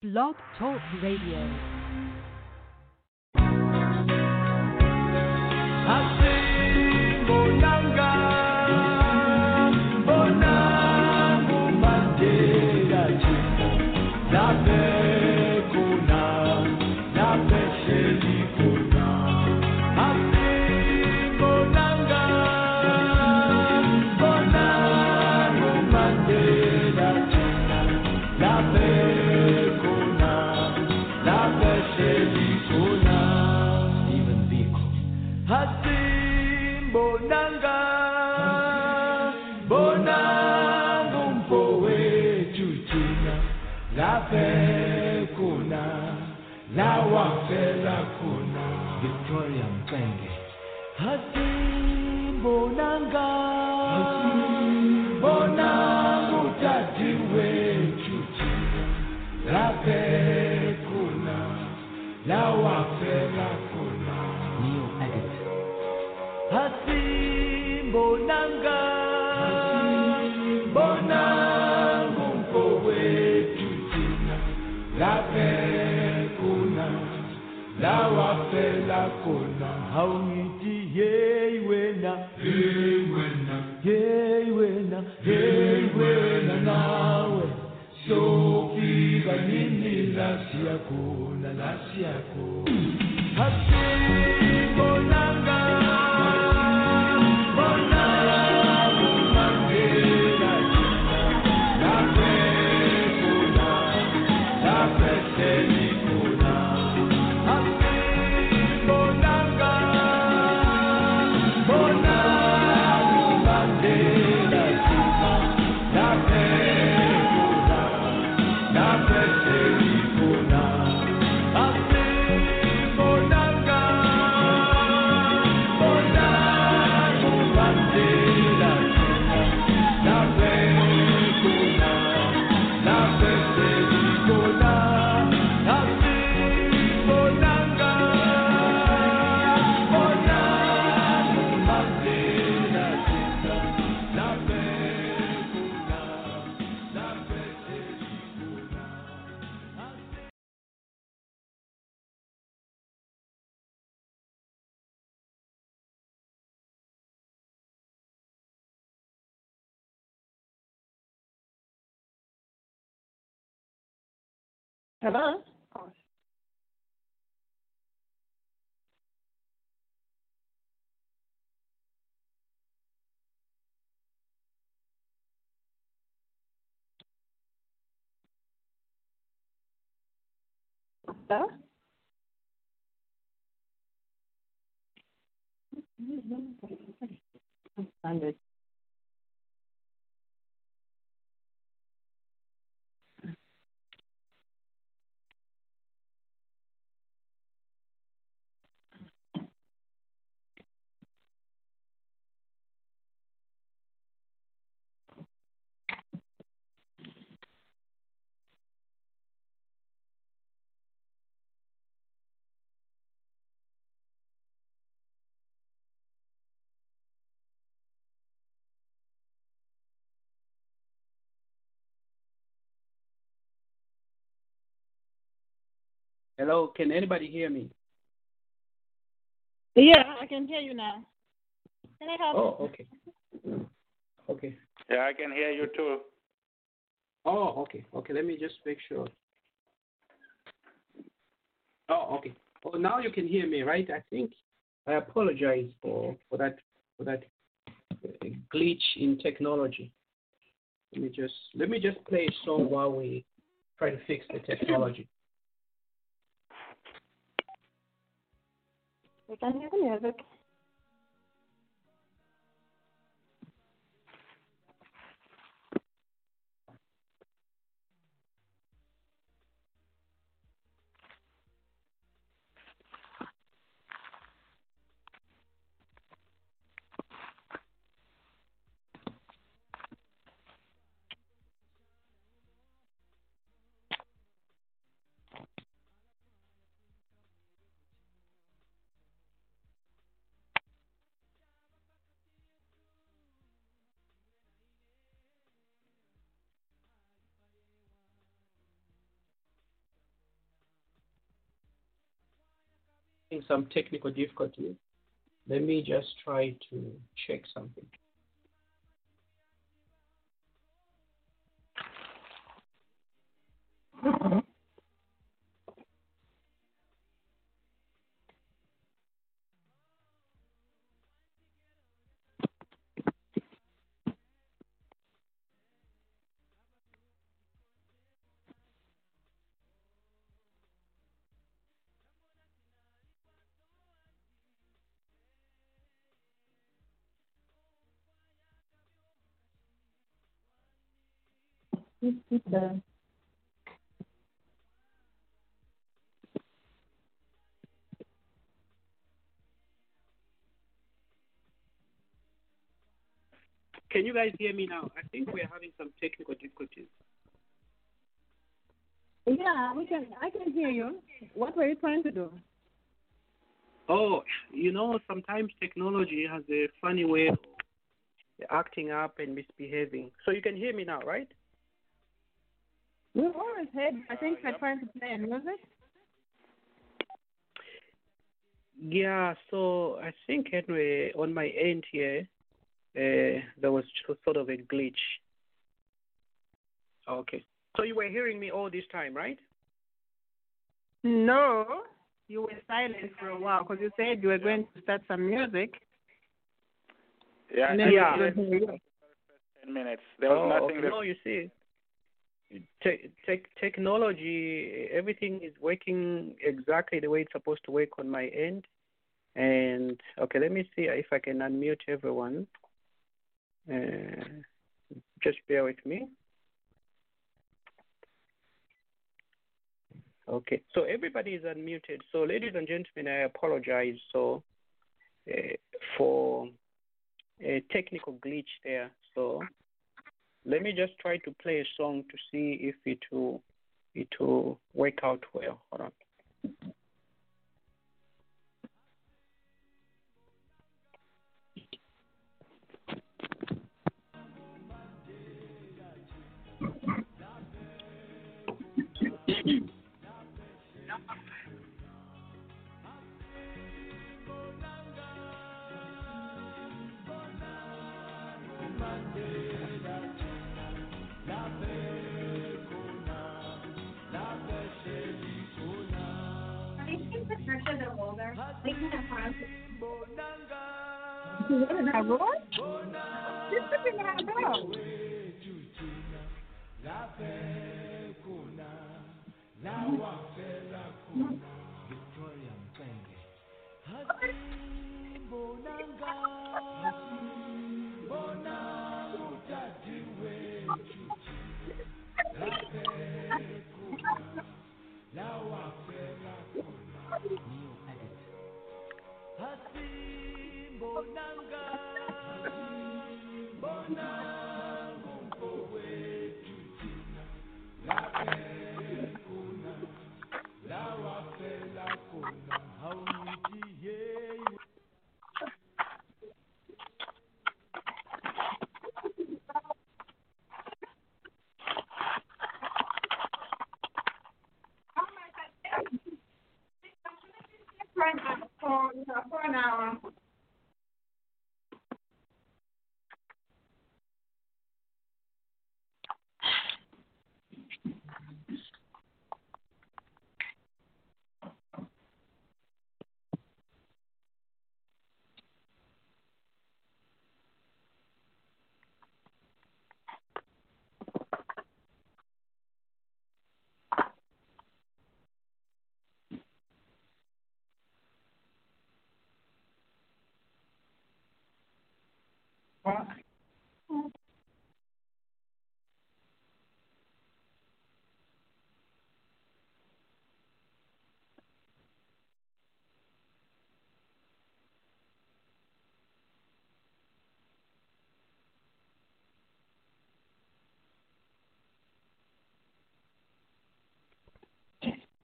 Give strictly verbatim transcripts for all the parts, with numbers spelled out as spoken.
Blog Talk Radio. Hello? Oh. Hello? Hello? Hello, can anybody hear me? Yeah, I can hear you now. Can I help you? Oh, okay. Okay. Yeah, I can hear you too. Oh, okay. Okay, let me just make sure. Oh, okay. Well, now you can hear me, right? I think I apologize for, for that for that glitch in technology. Let me just let me just play a song while we try to fix the technology. We can hear the music. having some technical difficulties. Let me just try to check something. Mm-hmm. The Can you guys hear me now? I think we're having some technical difficulties. Yeah, we can. I can hear you. What were you trying to do? Oh, you know, sometimes technology has a funny way of acting up and misbehaving. So you can hear me now, right? We've always heard, I think, uh, we're yep. trying to play music. Yeah, so I think anyway, on my end here, uh, there was sort of a glitch. Okay. So you were hearing me all this time, right? No, you were silent for a while because you said you were going to start some music. Yeah, and then yeah. You were hearing. ten minutes. There was oh, nothing. Okay. No, you see. Te- te- technology, everything is working exactly the way it's supposed to work on my end. And, okay, let me see if I can unmute everyone. Uh, just bear with me. Okay, so everybody is unmuted. So, ladies and gentlemen, I apologize so uh, for a technical glitch there. So... Let me just try to play a song to see if it will, it will work out well. Hold on.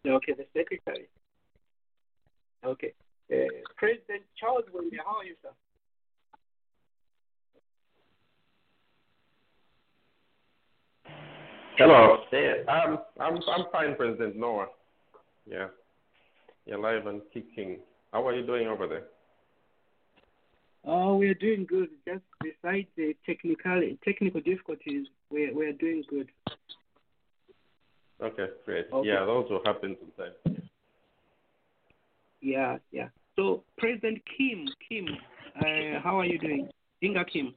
Okay, the secretary. Okay. Uh, President Charles Wendy, how are you, sir? Hello. Yeah, I'm I'm I'm fine, President Noah. Yeah, you're live and kicking. How are you doing over there? Oh, we are doing good. Just besides the technical technical difficulties, we we are doing good. Okay, great. Okay. Yeah, those will happen sometimes. Yeah, yeah. So, President Kim, Kim, uh, how are you doing? Inga Kim.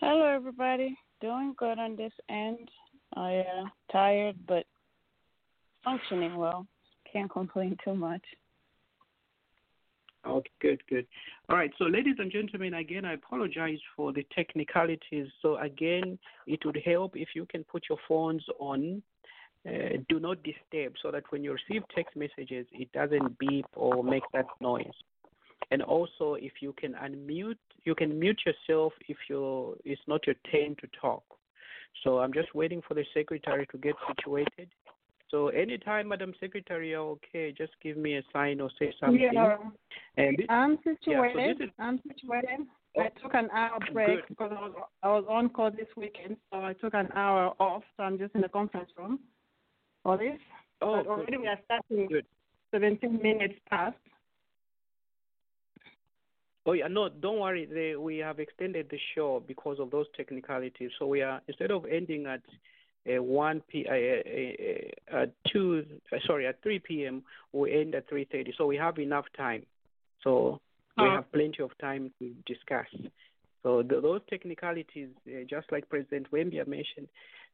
Hello, everybody. Doing good on this end. I am uh, tired, but functioning well. Can't complain too much. Okay, good, good. All right, so ladies and gentlemen, again, I apologize for the technicalities. So again, it would help if you can put your phones on uh, do not disturb, so that when you receive text messages, it doesn't beep or make that noise. And also, if you can unmute, you can mute yourself if you it's not your turn to talk. So I'm just waiting for the secretary to get situated. So anytime, Madam Secretary, you're okay, just give me a sign or say something. Yeah. And this, I'm situated. Yeah, so is, I'm situated. I took an hour break good. because I was, I was on call this weekend, so I took an hour off, so I'm just in the conference room for this. Oh, but already we are starting good. seventeen minutes past. Oh, yeah, no, don't worry. They, we have extended the show because of those technicalities. So we are, instead of ending at... Uh, one p. Uh, uh, uh, two. Uh, sorry, at three p.m. we end at three thirty. So we have enough time. So we uh, have plenty of time to discuss. So the, those technicalities, uh, just like President Wembia mentioned,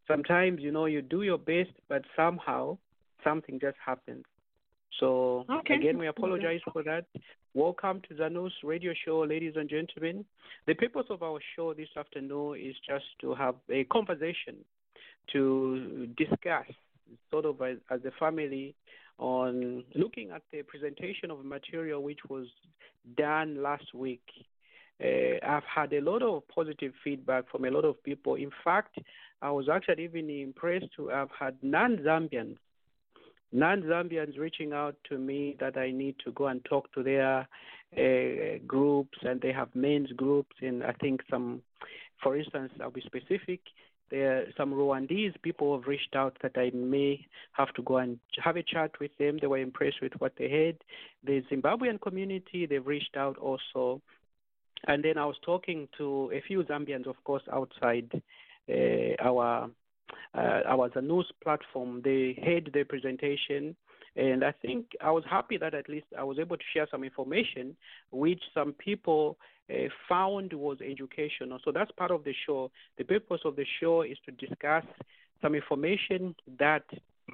sometimes you know you do your best, but somehow something just happens. So okay. Again, we apologize for that. Welcome to Zanus Radio Show, ladies and gentlemen. The purpose of our show this afternoon is just to have a conversation, to discuss sort of as, as a family on looking at the presentation of material which was done last week. Uh, I've had a lot of positive feedback from a lot of people. In fact, I was actually even impressed to have had non-Zambians, non-Zambians reaching out to me that I need to go and talk to their uh, groups, and they have men's groups, and I think some, for instance, I'll be specific, there are some Rwandese people have reached out that I may have to go and have a chat with them. They were impressed with what they had. The Zimbabwean community, they've reached out also. And then I was talking to a few Zambians, of course, outside uh, our uh, our Zanus platform. They had their presentation, and I think I was happy that at least I was able to share some information which some people Uh, found was educational. So that's part of the show. The purpose of the show is to discuss some information that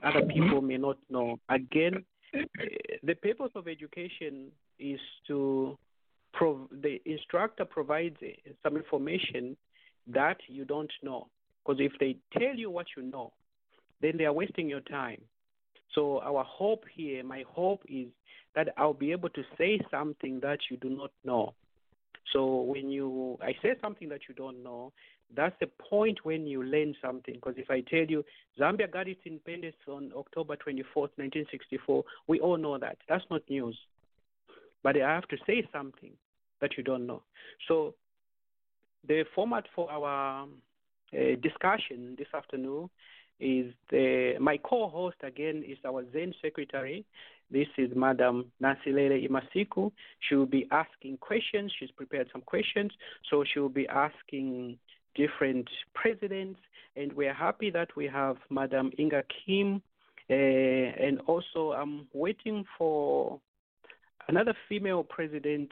other people may not know. Again, uh, the purpose of education is to prov- the instructor provides some information that you don't know. Because if they tell you what you know, then they are wasting your time. So our hope here, my hope is that I'll be able to say something that you do not know. So when you, I say something that you don't know, that's the point when you learn something. Because if I tell you Zambia got its independence on October twenty-fourth, nineteen sixty-four, we all know that. That's not news. But I have to say something that you don't know. So the format for our uh, discussion this afternoon is the, my co-host again is our ZANE secretary. This is Madam Nasilele Imasiku. She will be asking questions. She's prepared some questions. So she will be asking different presidents. And we're happy that we have Madam Inga Kim. Uh, and also I'm waiting for another female president,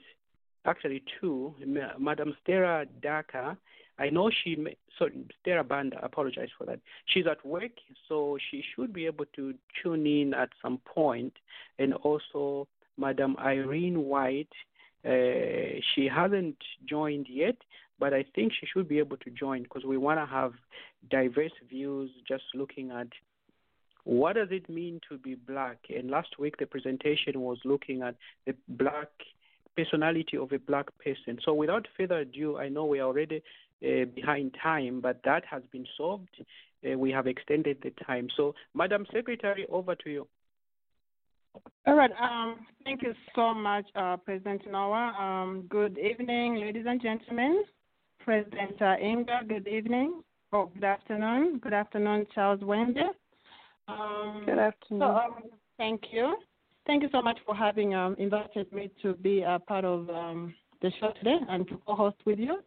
actually two, Madam Stera Daka. I know she – sorry, Sarah Banda, I apologize for that. She's at work, so she should be able to tune in at some point. And also Madam Irene White, uh, she hasn't joined yet, but I think she should be able to join because we want to have diverse views just looking at what does it mean to be black. And last week the presentation was looking at the black personality of a black person. So without further ado, I know we are already – Uh, behind time, but that has been solved. Uh, we have extended the time. So, Madam Secretary, over to you. All right. Um, thank you so much, uh, President Noah. Um, good evening, ladies and gentlemen. President uh, Inga, good evening. Oh, good afternoon. Good afternoon, Charles Wendy. Um, good afternoon. So, um, thank you. Thank you so much for having um, invited me to be a part of um, the show today and to co-host with you.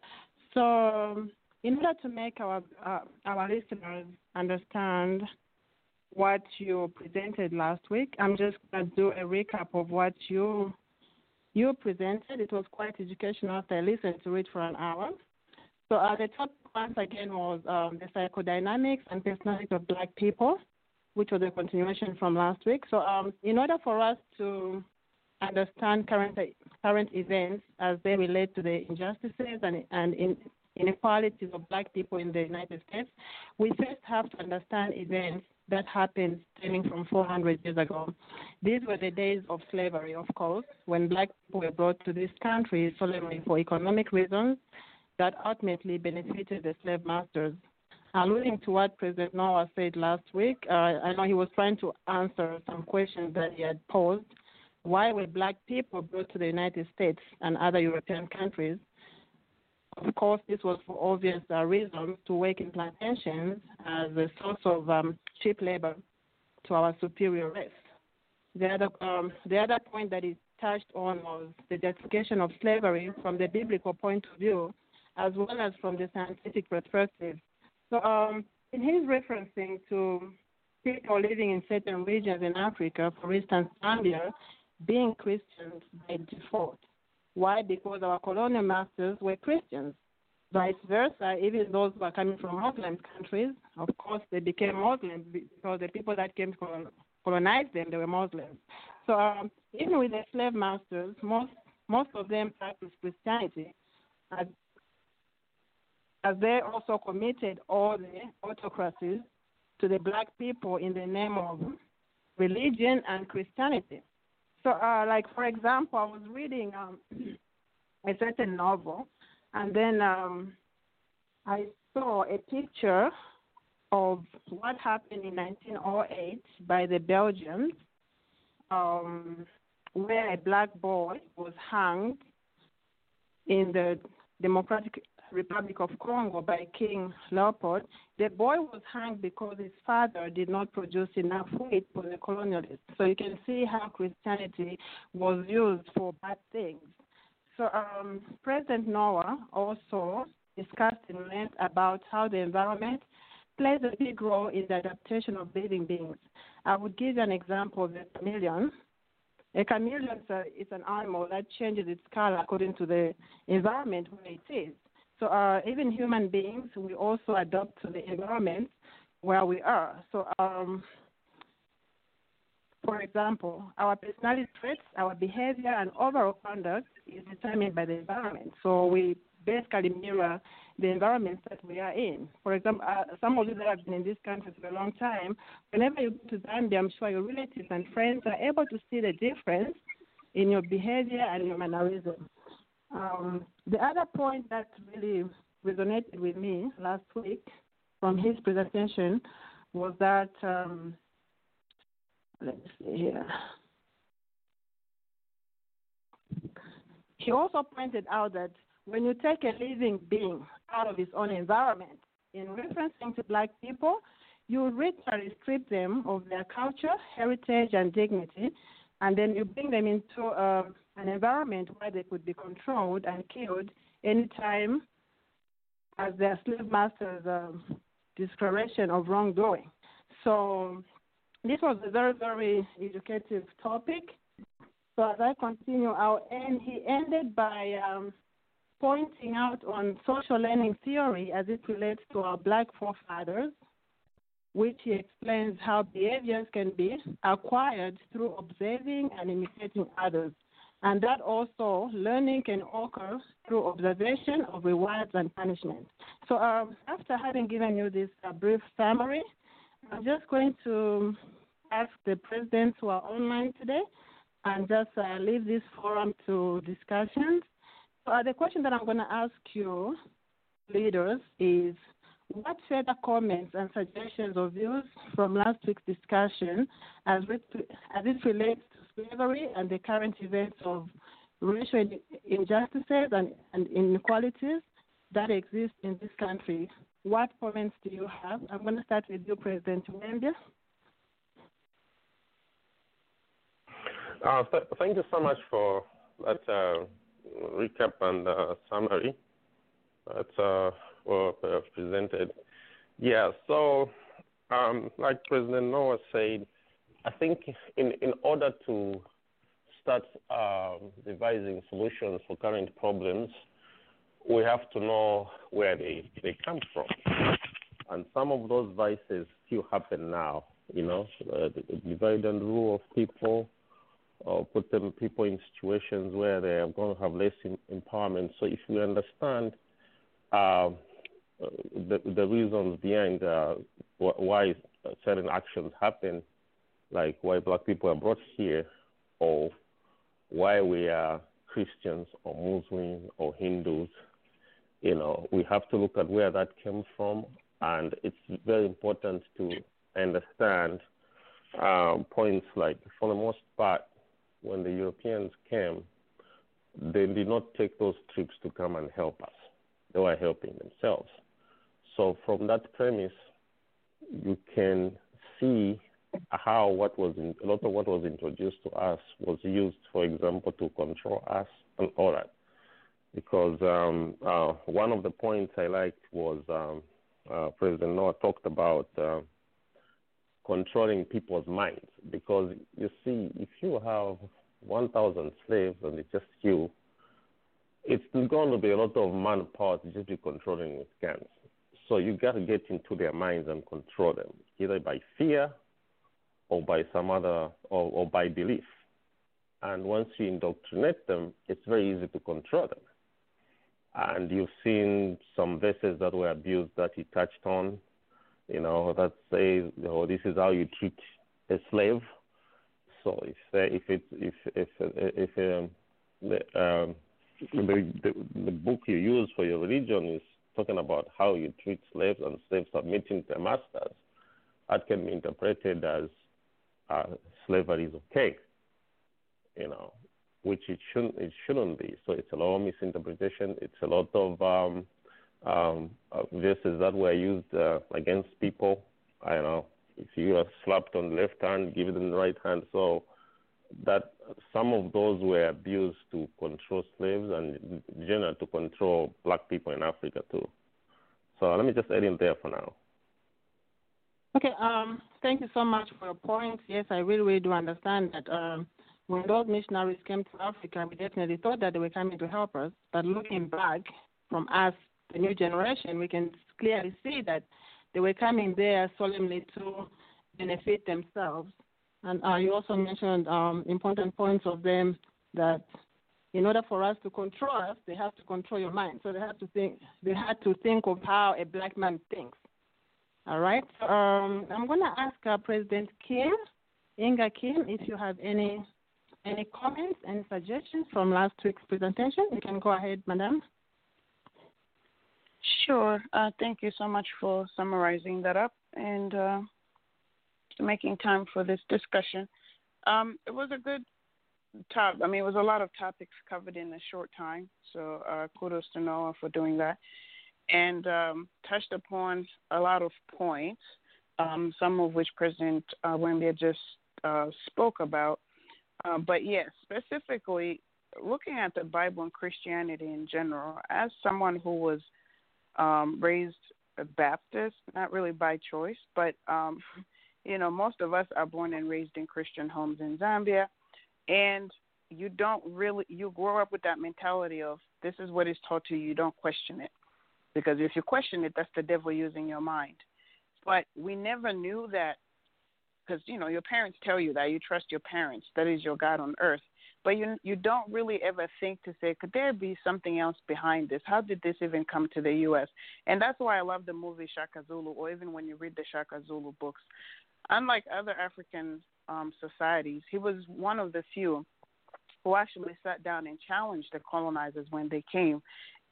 So um, in order to make our uh, our listeners understand what you presented last week, I'm just going to do a recap of what you you presented. It was quite educational. I listened to it for an hour. So uh, the topic once again was um, the psychodynamics and personality of Black people, which was a continuation from last week. So um, in order for us to understand current current events as they relate to the injustices and, and in, inequalities of Black people in the United States, we first have to understand events that happened stemming from four hundred years ago. These were the days of slavery, of course, when Black people were brought to this country solely for economic reasons that ultimately benefited the slave masters. Alluding to what President Noah said last week, uh, I know he was trying to answer some questions that he had posed. Why were Black people brought to the United States and other European countries? Of course, this was for obvious uh, reasons, to work in plantations as a source of um, cheap labor to our superior race. The other, um, the other point that he touched on was the justification of slavery from the biblical point of view, as well as from the scientific perspective. So um, in his referencing to people living in certain regions in Africa, for instance, Zambia, being Christians by default. Why? Because our colonial masters were Christians. Vice versa, even those who are coming from Muslim countries, of course, they became Muslim because the people that came to colonize them, they were Muslims. So um, even with the slave masters, most most of them practiced Christianity, as, as they also committed all the autocracies to the Black people in the name of religion and Christianity. So, uh, like, for example, I was reading um, a certain novel, and then um, I saw a picture of what happened in nineteen oh eight by the Belgians, um, where a Black boy was hanged in the Democratic Republic of Congo by King Leopold. The boy was hanged because his father did not produce enough wheat for the colonialists. So you can see how Christianity was used for bad things. So um, President Noah also discussed in length about how the environment plays a big role in the adaptation of living beings. I would give you an example of the chameleon. A chameleon is an animal that changes its color according to the environment where it is. So uh, even human beings, we also adapt to the environment where we are. So, um, for example, our personality traits, our behavior, and overall conduct is determined by the environment. So we basically mirror the environment that we are in. For example, uh, some of you that have been in this country for a long time, whenever you go to Zambia, I'm sure your relatives and friends are able to see the difference in your behavior and your mannerism. Um, the other point that really resonated with me last week from his presentation was that, um, let me see here. He also pointed out that when you take a living being out of his own environment, in referencing to Black people, you literally strip them of their culture, heritage, and dignity, and then you bring them into uh, an environment where they could be controlled and killed anytime as their slave master's uh, declaration of wrongdoing. So this was a very, very educative topic. So as I continue, I'll end. He ended by um, pointing out on social learning theory as it relates to our Black forefathers, which he explains how behaviors can be acquired through observing and imitating others, and that also learning can occur through observation of rewards and punishment. So um, after having given you this uh, brief summary, I'm just going to ask the presidents who are online today and just uh, leave this forum to discussions. So, uh, the question that I'm going to ask you, leaders, is, what further comments and suggestions or views from last week's discussion as it relates to slavery and the current events of racial injustices and, and inequalities that exist in this country? What comments do you have? I'm going to start with you, President Wendy. Uh, th- thank you so much for that uh, recap and uh, summary that uh, were presented. Yeah, so um, like President Noah said, I think in, in order to start um, devising solutions for current problems, we have to know where they, they come from. And some of those vices still happen now, you know, uh, the divide and rule of people, or put them people in situations where they are going to have less in, empowerment. So if we understand uh, the, the reasons behind uh, why certain actions happen, like why black people are brought here, or why we are Christians or Muslims or Hindus, you know, we have to look at where that came from. And it's very important to understand uh, points like, for the most part, when the Europeans came, they did not take those trips to come and help us. They were helping themselves. So from that premise, you can see how what was in, a lot of what was introduced to us was used, for example, to control us and all that. Because um, uh, one of the points I liked was um, uh, President Noah talked about uh, controlling people's minds. Because, you see, if you have one thousand slaves and it's just you, it's going to be a lot of manpower to just be controlling with guns. So you got to get into their minds and control them, either by fear or by some other, or, or by belief. And once you indoctrinate them, it's very easy to control them. And you've seen some verses that were abused that he touched on, you know, that says, oh, this is how you treat a slave. So if uh, if it if if if um, the, um, the, the the book you use for your religion is talking about how you treat slaves and slaves submitting to their masters, that can be interpreted as uh, slavery is okay, you know, which it shouldn't it shouldn't be. So it's a lot of misinterpretation. It's a lot of um, um, verses that were used uh, against people. I don't know, if you are slapped on the left hand, give them the right hand. So that some of those were abused to control slaves and in general to control black people in Africa too. So let me just add in there for now. Okay, um, thank you so much for your points. Yes, I really, really do understand that um, when those missionaries came to Africa, we definitely thought that they were coming to help us. But looking back from us, the new generation, we can clearly see that they were coming there solemnly to benefit themselves. And uh, you also mentioned um, important points of them that in order for us to control us, they have to control your mind. So they have to think, they had to think of how a black man thinks. All right. Um, I'm going to ask uh, President Kim, Inga Kim, if you have any any comments and suggestions from last week's presentation. You can go ahead, Madam. Sure. Uh, thank you so much for summarizing that up and uh, making time for this discussion. Um, it was a good topic. I mean, it was a lot of topics covered in a short time. So uh, kudos to Noah for doing that. And um, touched upon a lot of points, um, some of which President uh, Wendy just uh, spoke about. Uh, but, yes, specifically looking at the Bible and Christianity in general, as someone who was um, raised a Baptist, not really by choice, but, um, you know, most of us are born and raised in Christian homes in Zambia, and you don't really – you grow up with that mentality of this is what is taught to you, you don't question it. Because if you question it, that's the devil using your mind. But we never knew that because, you know, your parents tell you that. You trust your parents. That is your God on earth. But you you don't really ever think to say, could there be something else behind this? How did this even come to the U S? And that's why I love the movie Shaka Zulu, or even when you read the Shaka Zulu books. Unlike other African um, societies, he was one of the few who actually sat down and challenged the colonizers when they came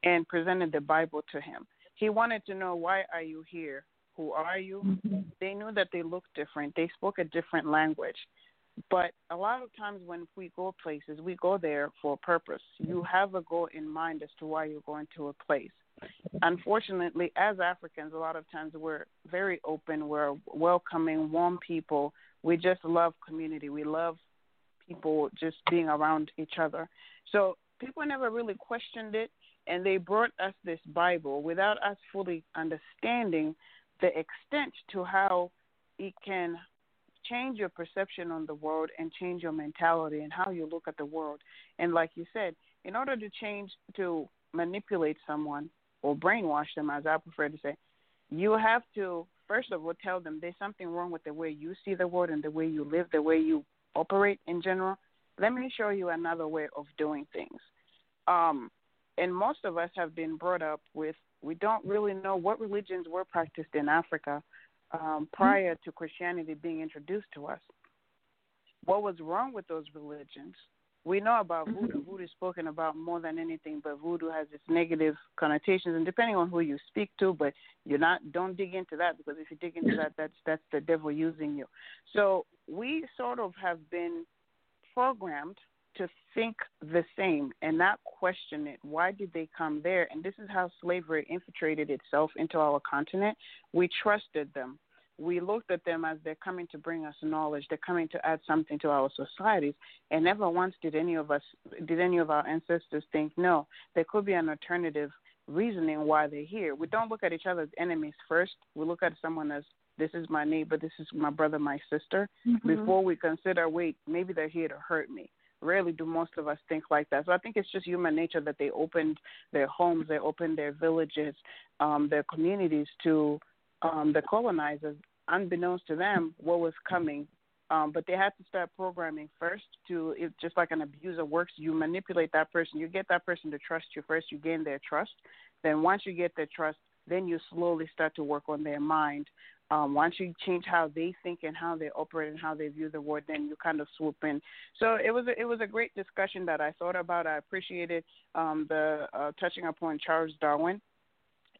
and presented the Bible to him. He wanted to know, why are you here? Who are you? They knew that they looked different. They spoke a different language. But a lot of times when we go places, we go there for a purpose. You have a goal in mind as to why you're going to a place. Unfortunately, as Africans, a lot of times we're very open. We're welcoming, warm people. We just love community. We love people just being around each other. So people never really questioned it, and they brought us this Bible without us fully understanding the extent to how it can change your perception on the world and change your mentality and how you look at the world. And like you said, in order to change, to manipulate someone or brainwash them, as I prefer to say, you have to, first of all, tell them there's something wrong with the way you see the world and the way you live, the way you operate in general. Let me show you another way of doing things. Um, and most of us have been brought up with, we don't really know what religions were practiced in Africa um, prior to Christianity being introduced to us. What was wrong with those religions? We know about voodoo. Voodoo is spoken about more than anything, but voodoo has its negative connotations, and depending on who you speak to, but you're not, don't dig into that, because if you dig into that, that's that's the devil using you. So we sort of have been programmed to think the same and not question it. Why did they come there? And this is how slavery infiltrated itself into our continent. We trusted them. We looked at them as they're coming to bring us knowledge. They're coming to add something to our societies. And never once did any of us, did any of our ancestors think, no, there could be an alternative reasoning why they're here. We don't look at each other as enemies first. We look at someone as, this is my neighbor, this is my brother, my sister, mm-hmm. before we consider, wait, maybe they're here to hurt me. Rarely do most of us think like that. So I think it's just human nature that they opened their homes, they opened their villages, um, their communities to um, the colonizers, unbeknownst to them what was coming, um, but they had to start programming first to, it, just like an abuser works, you manipulate that person, you get that person to trust you first, you gain their trust, then once you get their trust, then you slowly start to work on their mind. Um, once you change how they think and how they operate and how they view the world, then you kind of swoop in. So it was a, it was a great discussion that I thought about. I appreciated um, the uh, touching upon Charles Darwin.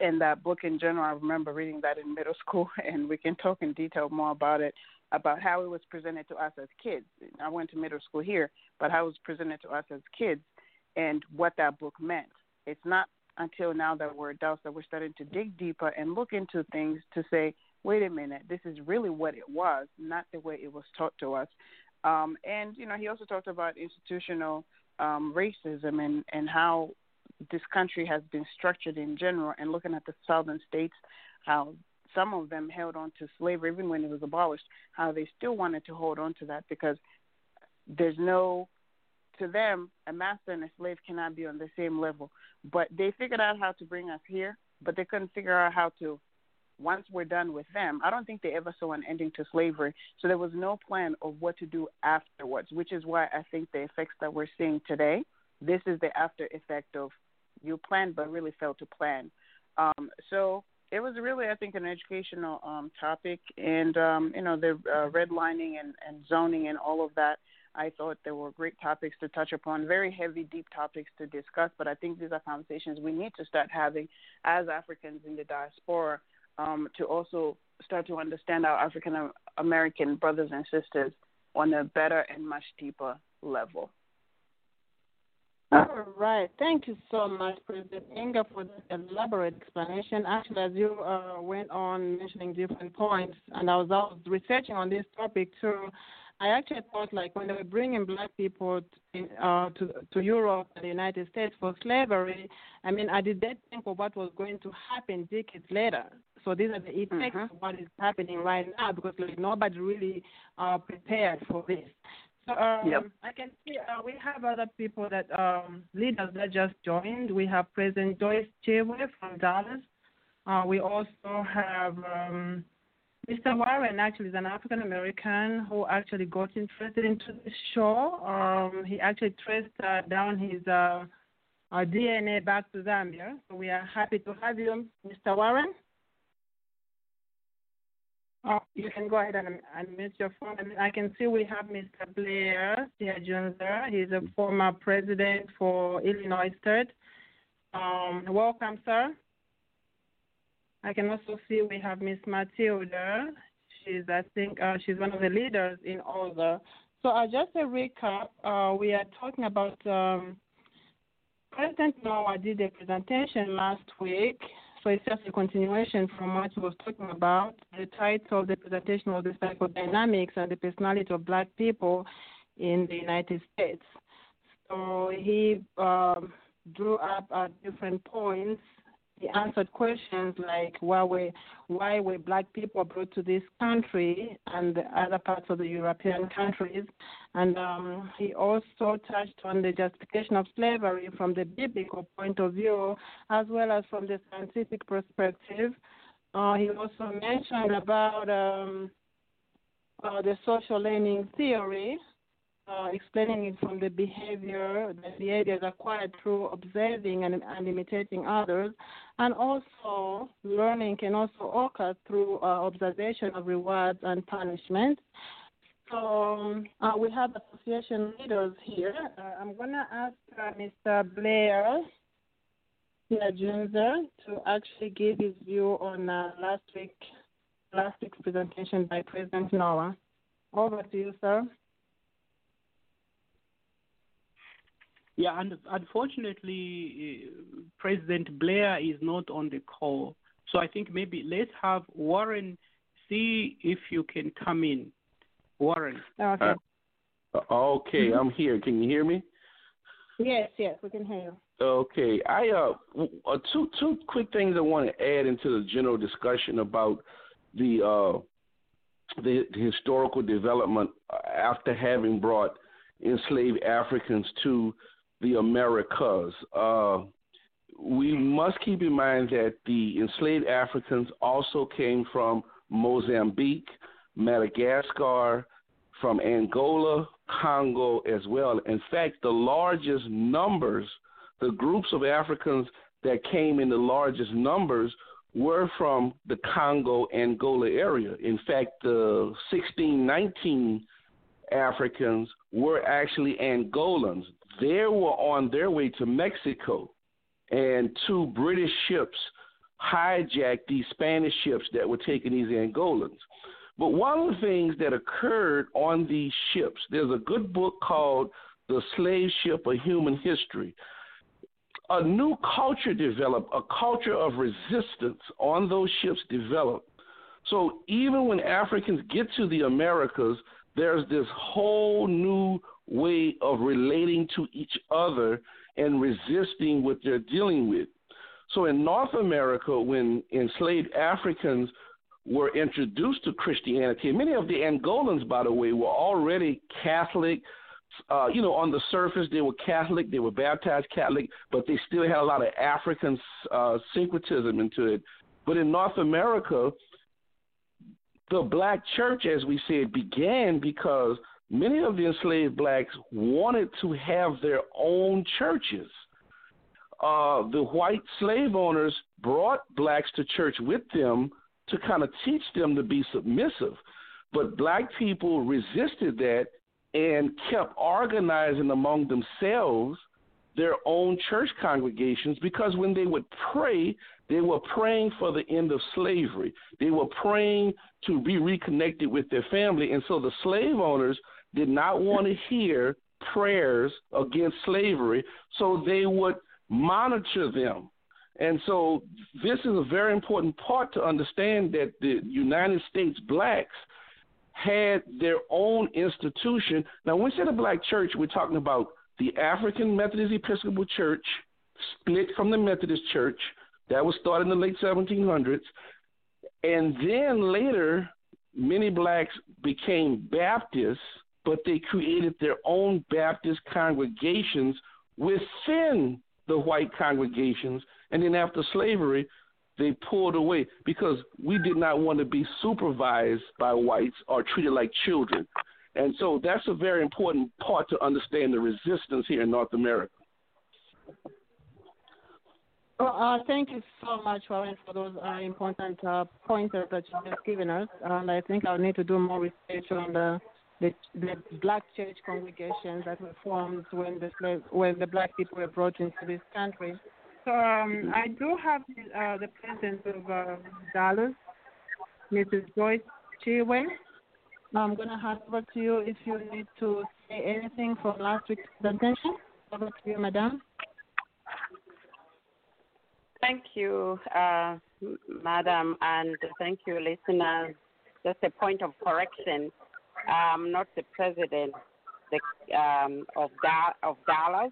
And that book in general, I remember reading that in middle school, and we can talk in detail more about it, about how it was presented to us as kids. I went to middle school here, but how it was presented to us as kids and what that book meant. It's not until now that we're adults that we're starting to dig deeper and look into things to say, wait a minute, this is really what it was, not the way it was taught to us. Um, and, you know, he also talked about institutional um, racism and, and how this country has been structured in general, and looking at the southern states, how some of them held on to slavery even when it was abolished, how they still wanted to hold on to that because there's no, to them, a master and a slave cannot be on the same level. But they figured out how to bring us here, but they couldn't figure out how to, once we're done with them, I don't think they ever saw an ending to slavery. So there was no plan of what to do afterwards, which is why I think the effects that we're seeing today, this is the after effect of you planned but really failed to plan. Um, so it was really, I think, an educational um, topic. And, um, you know, the uh, redlining and, and zoning and all of that, I thought there were great topics to touch upon, very heavy, deep topics to discuss. But I think these are conversations we need to start having as Africans in the diaspora um, to also start to understand our African-American brothers and sisters on a better and much deeper level. All right. Thank you so much, President Inga, for that elaborate explanation. Actually, as you uh, went on mentioning different points, and I was, I was researching on this topic too, I actually thought, like, when they were bringing black people to, uh, to, to Europe and the United States for slavery, I mean, I did not think of what was going to happen decades later. So these are the effects mm-hmm. of what is happening right now, because, like, nobody really uh, prepared for this. So um, yep. I can see uh, we have other people that um, leaders that just joined. We have President Joyce Chewe from Dallas. Uh, we also have um, Mister Warren, actually, is an African American who actually got interested into the show. Um, he actually traced uh, down his uh, uh, D N A back to Zambia. So we are happy to have you, Mister Warren. Oh, you can go ahead and unmute your phone. I mean, I can see we have Mister Blair Junzer. He's a former president for Illinois State. Um, welcome, sir. I can also see we have Miss Matilda. She's, I think, uh, she's one of the leaders in all the. So uh, just a recap, uh, we are talking about um, President Noah did a presentation last week. So it's just a continuation from what he was talking about. The title of the presentation was the psychodynamics and the personality of black people in the United States. So he um, drew up at different points. He answered questions like why were, why were black people brought to this country and other parts of the European countries. And um, he also touched on the justification of slavery from the biblical point of view as well as from the scientific perspective. Uh, he also mentioned about um, uh, the social learning theory, Uh, explaining it from the behavior, the behaviors acquired through observing and, and imitating others, and also learning can also occur through uh, observation of rewards and punishment. So uh, we have association leaders here. Uh, I'm going to ask uh, Mister Blair Junzer to actually give his view on uh, last week, last week's presentation by President Noah. Over to you, sir. Yeah, and unfortunately, President Blair is not on the call. So I think maybe let's have Warren see if you can come in. Warren. Okay. Uh, okay, mm-hmm. I'm here. Can you hear me? Yes, yes, we can hear you. Okay. I uh, two two quick things I want to add into the general discussion about the uh, the historical development after having brought enslaved Africans to the Americas. Uh, we must keep in mind that the enslaved Africans also came from Mozambique, Madagascar, from Angola, Congo as well. In fact, the largest numbers, the groups of Africans that came in the largest numbers were from the Congo-Angola area. In fact, the sixteen nineteen Africans were actually Angolans. They were on their way to Mexico, and two British ships hijacked these Spanish ships that were taking these Angolans. But one of the things that occurred on these ships, there's a good book called The Slave Ship, A Human History. A new culture developed, a culture of resistance on those ships developed. So even when Africans get to the Americas, there's this whole new way of relating to each other and resisting what they're dealing with. So in North America, when enslaved Africans were introduced to Christianity, many of the Angolans, by the way, were already Catholic. Uh, you know, on the surface, they were Catholic. They were baptized Catholic, but they still had a lot of African uh, syncretism into it. But in North America, the black church, as we said, began because many of the enslaved blacks wanted to have their own churches. Uh, the white slave owners brought blacks to church with them to kind of teach them to be submissive. But black people resisted that and kept organizing among themselves their own church congregations, because when they would pray, they were praying for the end of slavery. They were praying to be reconnected with their family. And so the slave owners did not want to hear prayers against slavery, so they would monitor them. And so this is a very important part to understand, that the United States blacks had their own institution. Now, when we say the black church, we're talking about the African Methodist Episcopal Church, split from the Methodist Church, that was started in the late seventeen hundreds. And then later, many blacks became Baptists, but they created their own Baptist congregations within the white congregations. And then after slavery, they pulled away, because we did not want to be supervised by whites or treated like children. And so that's a very important part to understand the resistance here in North America. Well, uh, thank you so much, Warren, for those uh, important uh, pointers that you have given us. And I think I'll need to do more research on the the, the black church congregations that were formed when the slave, when the black people were brought into this country. So um, I do have uh, the president of uh, Dallas, Missus Joyce Chewe. I'm going to hand over to you if you need to say anything from last week's presentation. Over to you, Madam. Thank you, uh, Madam, and thank you, listeners. Just a point of correction. I'm not the president. the um, of da- of Dallas.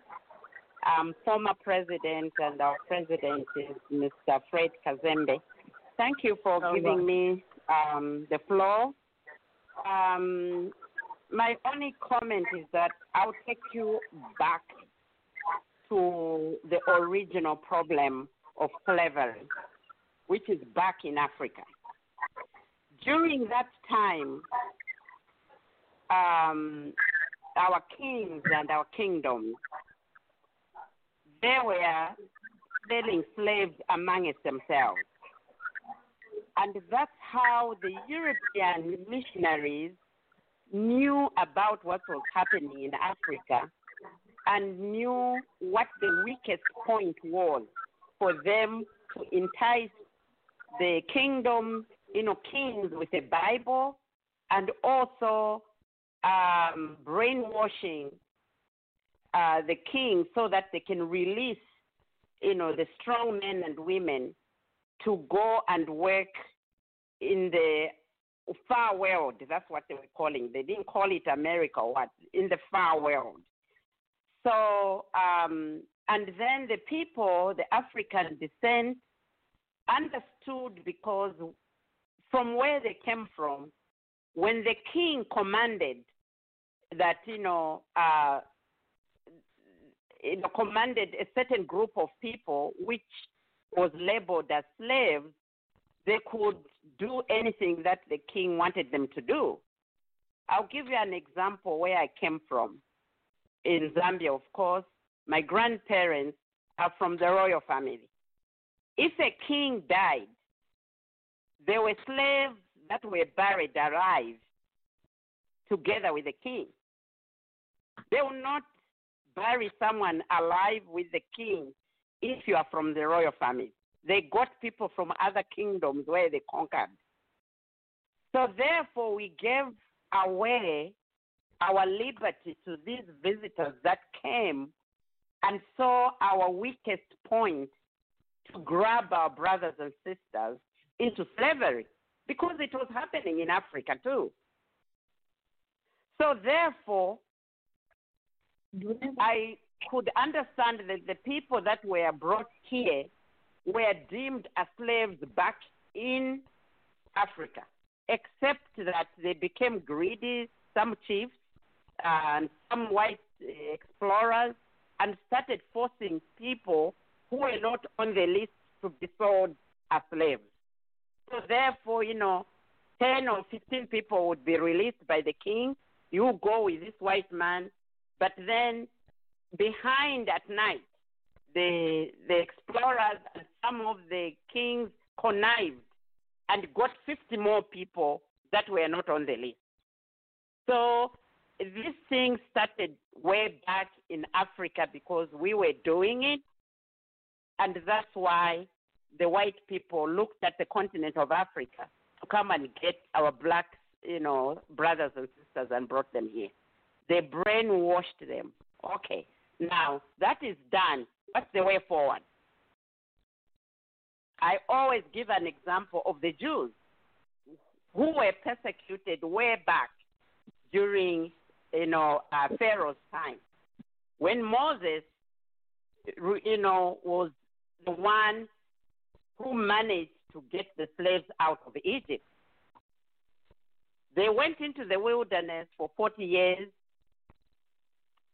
Um, former president and our president is Mister Fred Kazembe. Thank you for oh, giving well. me um, the floor. Um, my only comment is that I'll take you back to the original problem of slavery, which is back in Africa. During that time, um, our kings and our kingdoms, they were selling slaves amongst themselves. And that's how the European missionaries knew about what was happening in Africa and knew what the weakest point was for them to entice the kingdom, you know, kings with the Bible, and also um, brainwashing uh, the king so that they can release, you know, the strong men and women to go and work in the far world. That's what they were calling. They didn't call it America or what, in the far world. So, um, and then the people, the African descent, understood because from where they came from, when the king commanded that, you know, uh, you know, commanded a certain group of people, which was labeled as slaves, they could do anything that the king wanted them to do. I'll give you an example where I came from. In Zambia, of course, my grandparents are from the royal family. If a king died, there were slaves that were buried alive together with the king. They will not bury someone alive with the king if you are from the royal family. They got people from other kingdoms where they conquered. So therefore, we gave away our liberty to these visitors that came and saw our weakest point to grab our brothers and sisters into slavery, because it was happening in Africa too. So therefore, I could understand that the people that were brought here were deemed as slaves back in Africa, except that they became greedy, some chiefs, and some white explorers, and started forcing people who were not on the list to be sold as slaves. So therefore, you know, ten or fifteen people would be released by the king. You go with this white man. But then behind at night, the, the explorers and some of the kings connived and got fifty more people that were not on the list. So this thing started way back in Africa because we were doing it. And that's why the white people looked at the continent of Africa to come and get our black, you know, brothers and sisters and brought them here. They brainwashed them. Okay, now that is done. What's the way forward? I always give an example of the Jews who were persecuted way back during, you know, uh, Pharaoh's time. When Moses, you know, was the one who managed to get the slaves out of Egypt. They went into the wilderness for forty years,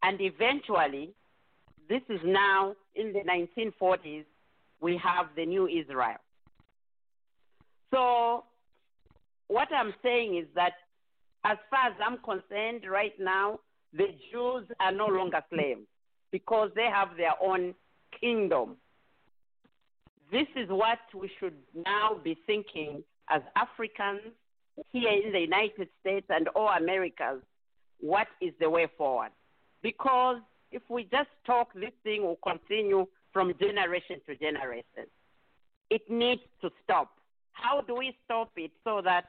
and eventually, this is now in the nineteen forties, we have the new Israel. So what I'm saying is that as far as I'm concerned right now, the Jews are no longer slaves because they have their own kingdom. This is what we should now be thinking as Africans here in the United States and all Americas. What is the way forward? Because if we just talk, this thing will continue from generation to generation. It needs to stop. How do we stop it so that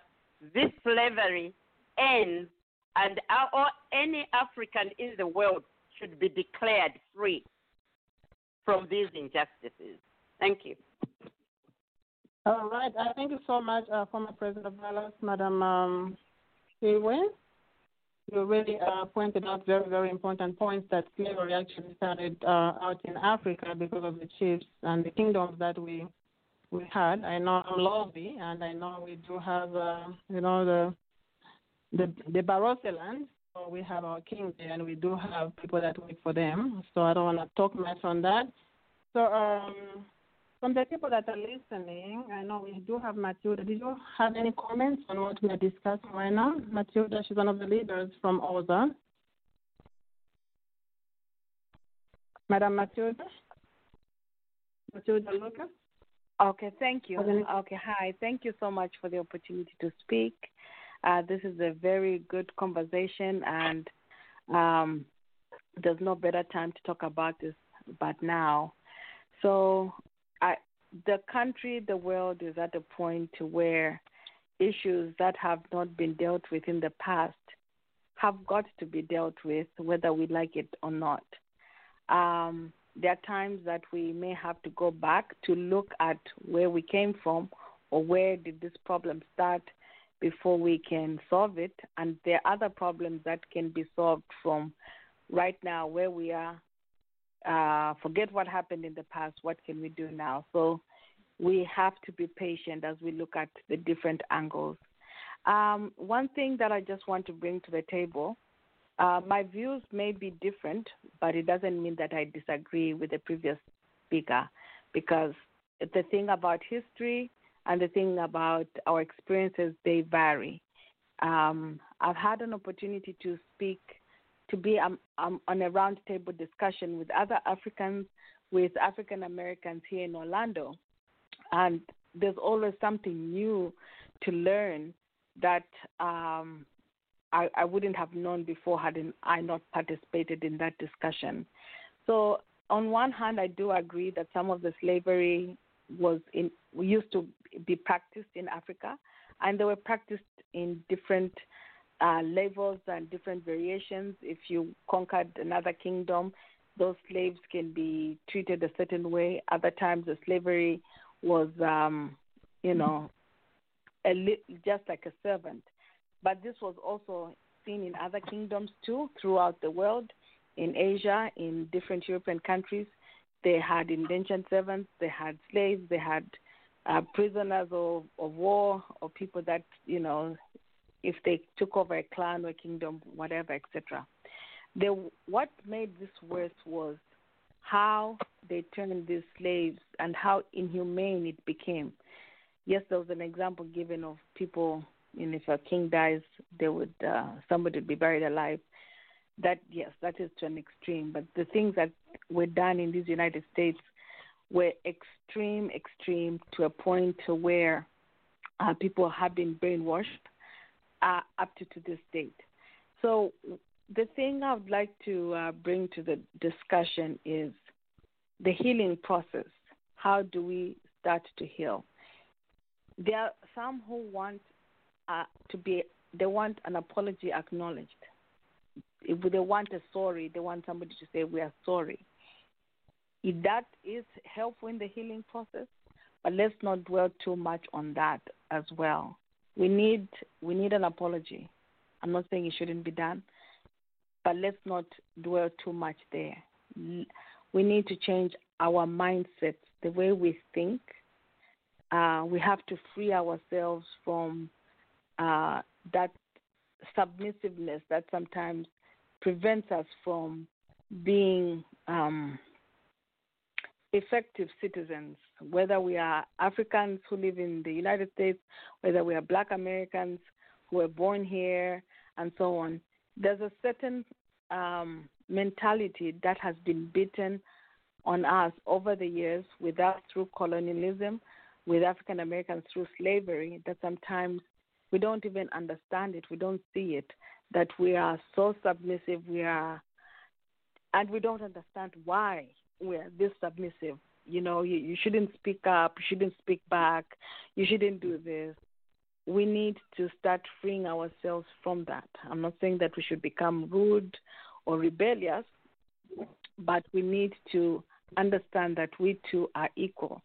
this slavery ends and our, any African in the world should be declared free from these injustices? Thank you. All right. Uh, thank you so much, uh, former President of Dallas, Madam um, Chewe. you really uh, pointed out very, very important points that slavery actually started uh, out in Africa because of the chiefs and the kingdoms that we we had. I know I'm Lovi, and I know we do have, uh, you know, the the, the Barossa land. So we have our king there, and we do have people that work for them. So I don't want to talk much on that. So um, from the people that are listening, I know we do have Matilda. Did you have any comments on what we are discussing right now? Matilda, she's one of the leaders from O Z A. Madam Matilda? Matilda Lucas? Okay, thank you. Okay, hi. Thank you so much for the opportunity to speak. Uh, this is a very good conversation, and um, there's no better time to talk about this but now. So I, the country, the world is at a point where issues that have not been dealt with in the past have got to be dealt with, whether we like it or not. Um, there are times that we may have to go back to look at where we came from or where did this problem start before we can solve it. And there are other problems that can be solved from right now where we are. Uh, forget what happened in the past. What can we do now? So we have to be patient as we look at the different angles. Um, one thing that I just want to bring to the table, uh, my views may be different, but it doesn't mean that I disagree with the previous speaker, because the thing about history and the thing about our experiences, they vary. Um, I've had an opportunity to speak to be um, um, on a roundtable discussion with other Africans, with African Americans here in Orlando. And there's always something new to learn that um, I, I wouldn't have known before had I not participated in that discussion. So on one hand, I do agree that some of the slavery was in, used to be practiced in Africa, and they were practiced in different Uh, levels and different variations. If you conquered another kingdom, those slaves can be treated a certain way. Other times, the slavery was, um, you know, a li- just like a servant. But this was also seen in other kingdoms too, throughout the world, in Asia, in different European countries. They had indentured servants, they had slaves, they had uh, prisoners of, of war, or people that, you know, if they took over a clan or a kingdom, whatever, et cetera. What made this worse was how they turned these slaves and how inhumane it became. Yes, there was an example given of people, you know, if a king dies, they would uh, somebody would be buried alive. That, yes, that is to an extreme. But the things that were done in these United States were extreme, extreme, to a point to where uh, people have been brainwashed. Uh, up to, to this date. So the thing I would like to uh, bring to the discussion is the healing process. How do we start to heal? There are some who want uh, to be, they want an apology acknowledged. If they want a sorry, they want somebody to say, we are sorry. If that is helpful in the healing process, but let's not dwell too much on that as well. We need we need an apology. I'm not saying it shouldn't be done, but let's not dwell too much there. We need to change our mindsets, the way we think. Uh, we have to free ourselves from uh, that submissiveness that sometimes prevents us from being um, effective citizens, whether we are Africans who live in the United States, whether we are Black Americans who were born here, and so on. There's a certain um, mentality that has been beaten on us over the years with us through colonialism, with African Americans through slavery, that sometimes we don't even understand it, we don't see it, that we are so submissive, we are, and we don't understand why we're this submissive. You know, you, you shouldn't speak up, you shouldn't speak back, you shouldn't do this. We need to start freeing ourselves from that. I'm not saying that we should become rude or rebellious, but we need to understand that we too are equal.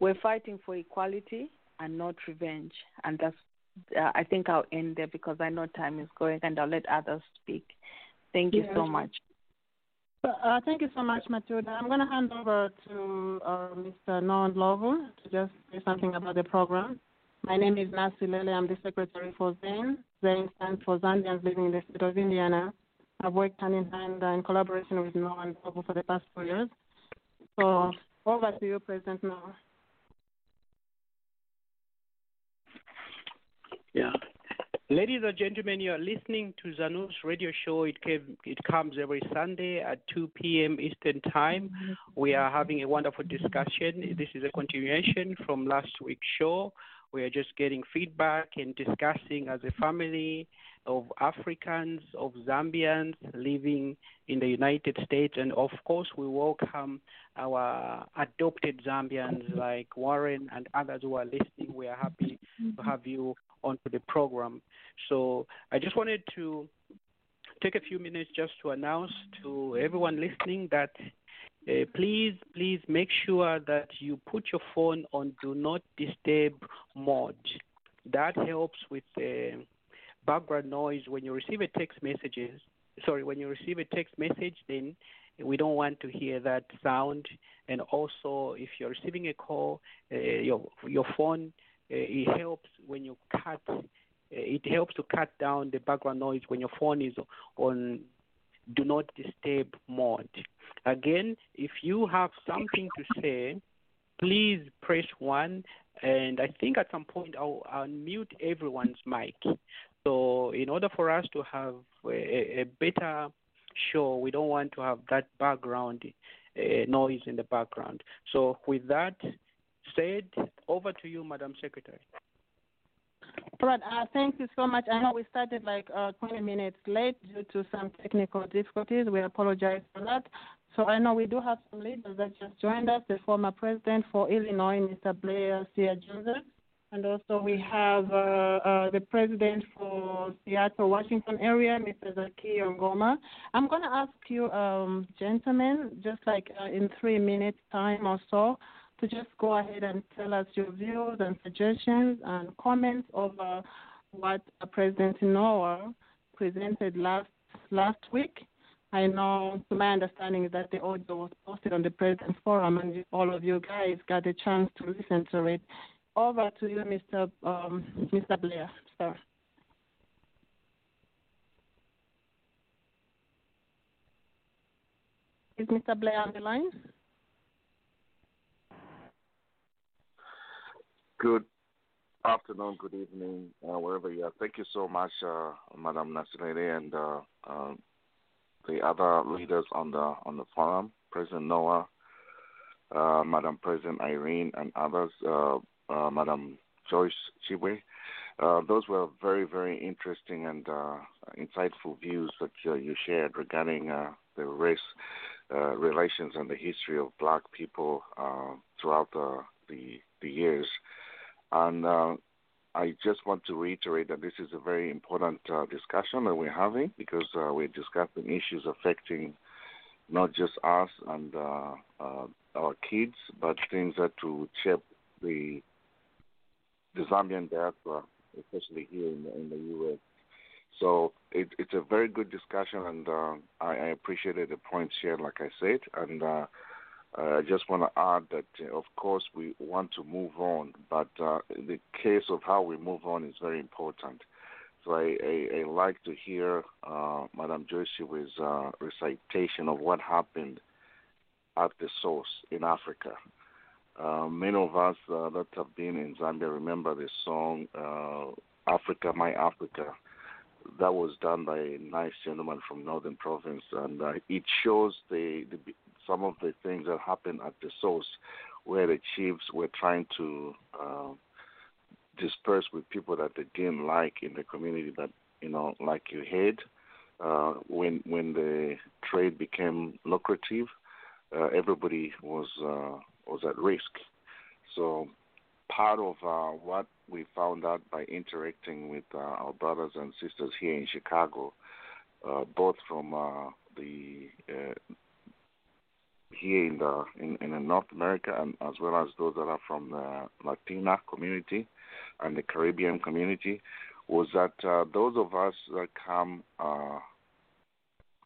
We're fighting for equality and not revenge, and that's uh, I think I'll end there because I know time is going, and I'll let others speak. Thank you yeah. so much. Uh, thank you so much, Matilda. I'm going to hand over to uh, Mister Noan Lovu to just say something about the program. My name is Nasilele. I'm the secretary for ZANE. ZANE stands for Zambians Living in the State of Indiana. I've worked hand in hand in collaboration with Noan Lovu for the past four years. So over to you, President Noan. Yeah. Ladies and gentlemen, you are listening to Zanus Radio Show. It came, it comes every Sunday at two p.m. Eastern Time. We are having a wonderful discussion. This is a continuation from last week's show. We are just getting feedback and discussing as a family of Africans, of Zambians living in the United States. And, of course, we welcome our adopted Zambians like Warren and others who are listening. We are happy to have you onto the program. So I just wanted to take a few minutes just to announce to everyone listening that uh, please, please make sure that you put your phone on Do Not Disturb mode. That helps with uh, background noise. When you receive a text messages, sorry, when you receive a text message, then we don't want to hear that sound. And also, if you're receiving a call, uh, your your phone. It helps when you cut. It helps to cut down the background noise when your phone is on Do Not Disturb mode. Again, if you have something to say, please press one. And I think at some point I'll unmute everyone's mic. So in order for us to have a, a better show, we don't want to have that background uh, noise in the background. So with that said, over to you, Madam Secretary. All right, uh, thank you so much. I know we started like uh, twenty minutes late due to some technical difficulties. We apologize for that. So I know we do have some leaders that just joined us, the former president for Illinois, Mister Blair Junzer, and also we have uh, uh, the president for Seattle, Washington area, Mister Zaki Ongoma. I'm going to ask you, um, gentlemen, just like uh, in three minutes time or so, to just go ahead and tell us your views and suggestions and comments over what President Noah presented last last week. I know, to my understanding, is that the audio was posted on the President's Forum, and all of you guys got a chance to listen to it. Over to you, Mister Um, Mister Blair, sir. Is Mister Blair on the line? Good afternoon, good evening, uh, wherever you are. Thank you so much, uh, Madam Nasilele, and uh, uh, the other leaders on the on the forum, President Noah, uh, Madam President Irene, and others, uh, uh, Madam Joyce Chewe. Uh, those were very, very interesting and uh, insightful views that uh, you shared regarding uh, the race uh, relations and the history of Black people uh, throughout the the, the years. And uh, I just want to reiterate that this is a very important uh, discussion that we're having because uh, we're discussing issues affecting not just us and uh, uh, our kids, but things that to shape the, the Zambian diaspora, especially here in the, in the U S. So it, it's a very good discussion, and uh, I, I appreciated the points shared, like I said, and uh, I uh, just want to add that, uh, of course, we want to move on, but uh, the case of how we move on is very important. So I, I, I like to hear uh, Madam Joshua's uh, recitation of what happened at the source in Africa. Uh, many of us uh, that have been in Zambia remember the song uh, Africa, My Africa. That was done by a nice gentleman from Northern Province, and uh, it shows the, the some of the things that happened at the source, where the chiefs were trying to uh, disperse with people that they didn't like in the community. That you know, like you heard, uh, when when the trade became lucrative, uh, everybody was uh, was at risk. So part of uh, what we found out by interacting with uh, our brothers and sisters here in Chicago, uh, both from uh, the uh, here in the in, in North America and as well as those that are from the Latina community, and the Caribbean community was that uh, those of us that come uh,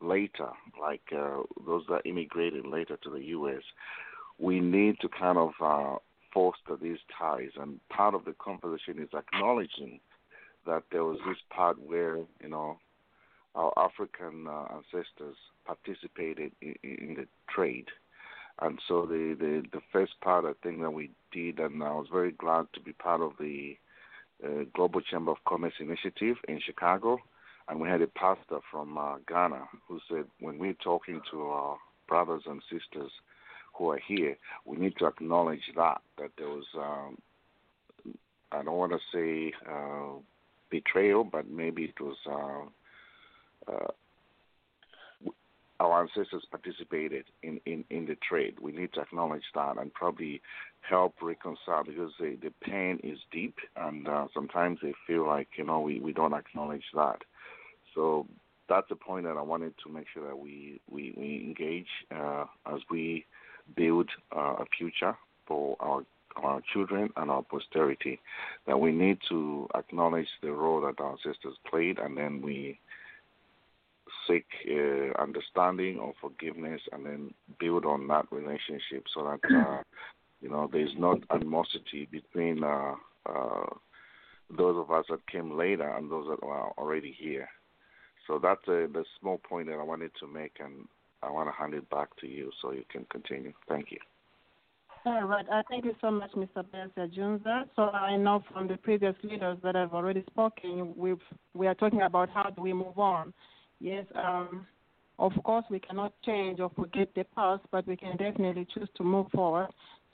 later, like uh, those that immigrated later to the U S, we need to kind of uh, foster these ties. And part of the conversation is acknowledging that there was this part where, you know, our African uh, ancestors participated in, in the trade. And so the, the, the first part, I think, that we did, and I was very glad to be part of the uh, Global Chamber of Commerce Initiative in Chicago. And we had a pastor from uh, Ghana who said, when we're talking to our brothers and sisters who are here, we need to acknowledge that, that there was, um, I don't want to say uh, betrayal, but maybe it was... Uh, Uh, our ancestors participated in, in, in the trade. We need to acknowledge that and probably help reconcile, because the, the pain is deep, and uh, sometimes they feel like, you know, we, we don't acknowledge that. So that's the point that I wanted to make sure that we, we, we engage uh, as we build uh, a future for our our children and our posterity, that we need to acknowledge the role that our ancestors played, and then we seek uh, understanding or forgiveness, and then build on that relationship so that, uh, you know, there's not animosity between uh, uh, those of us that came later and those that are already here. So that's a, the small point that I wanted to make, and I want to hand it back to you so you can continue. Thank you. All right. Uh, thank you so much, Mister Blair Junzer. So I know from the previous leaders that have already spoken, we've, we are talking about how do we move on. Yes, um, of course we cannot change or forget the past, but we can definitely choose to move forward.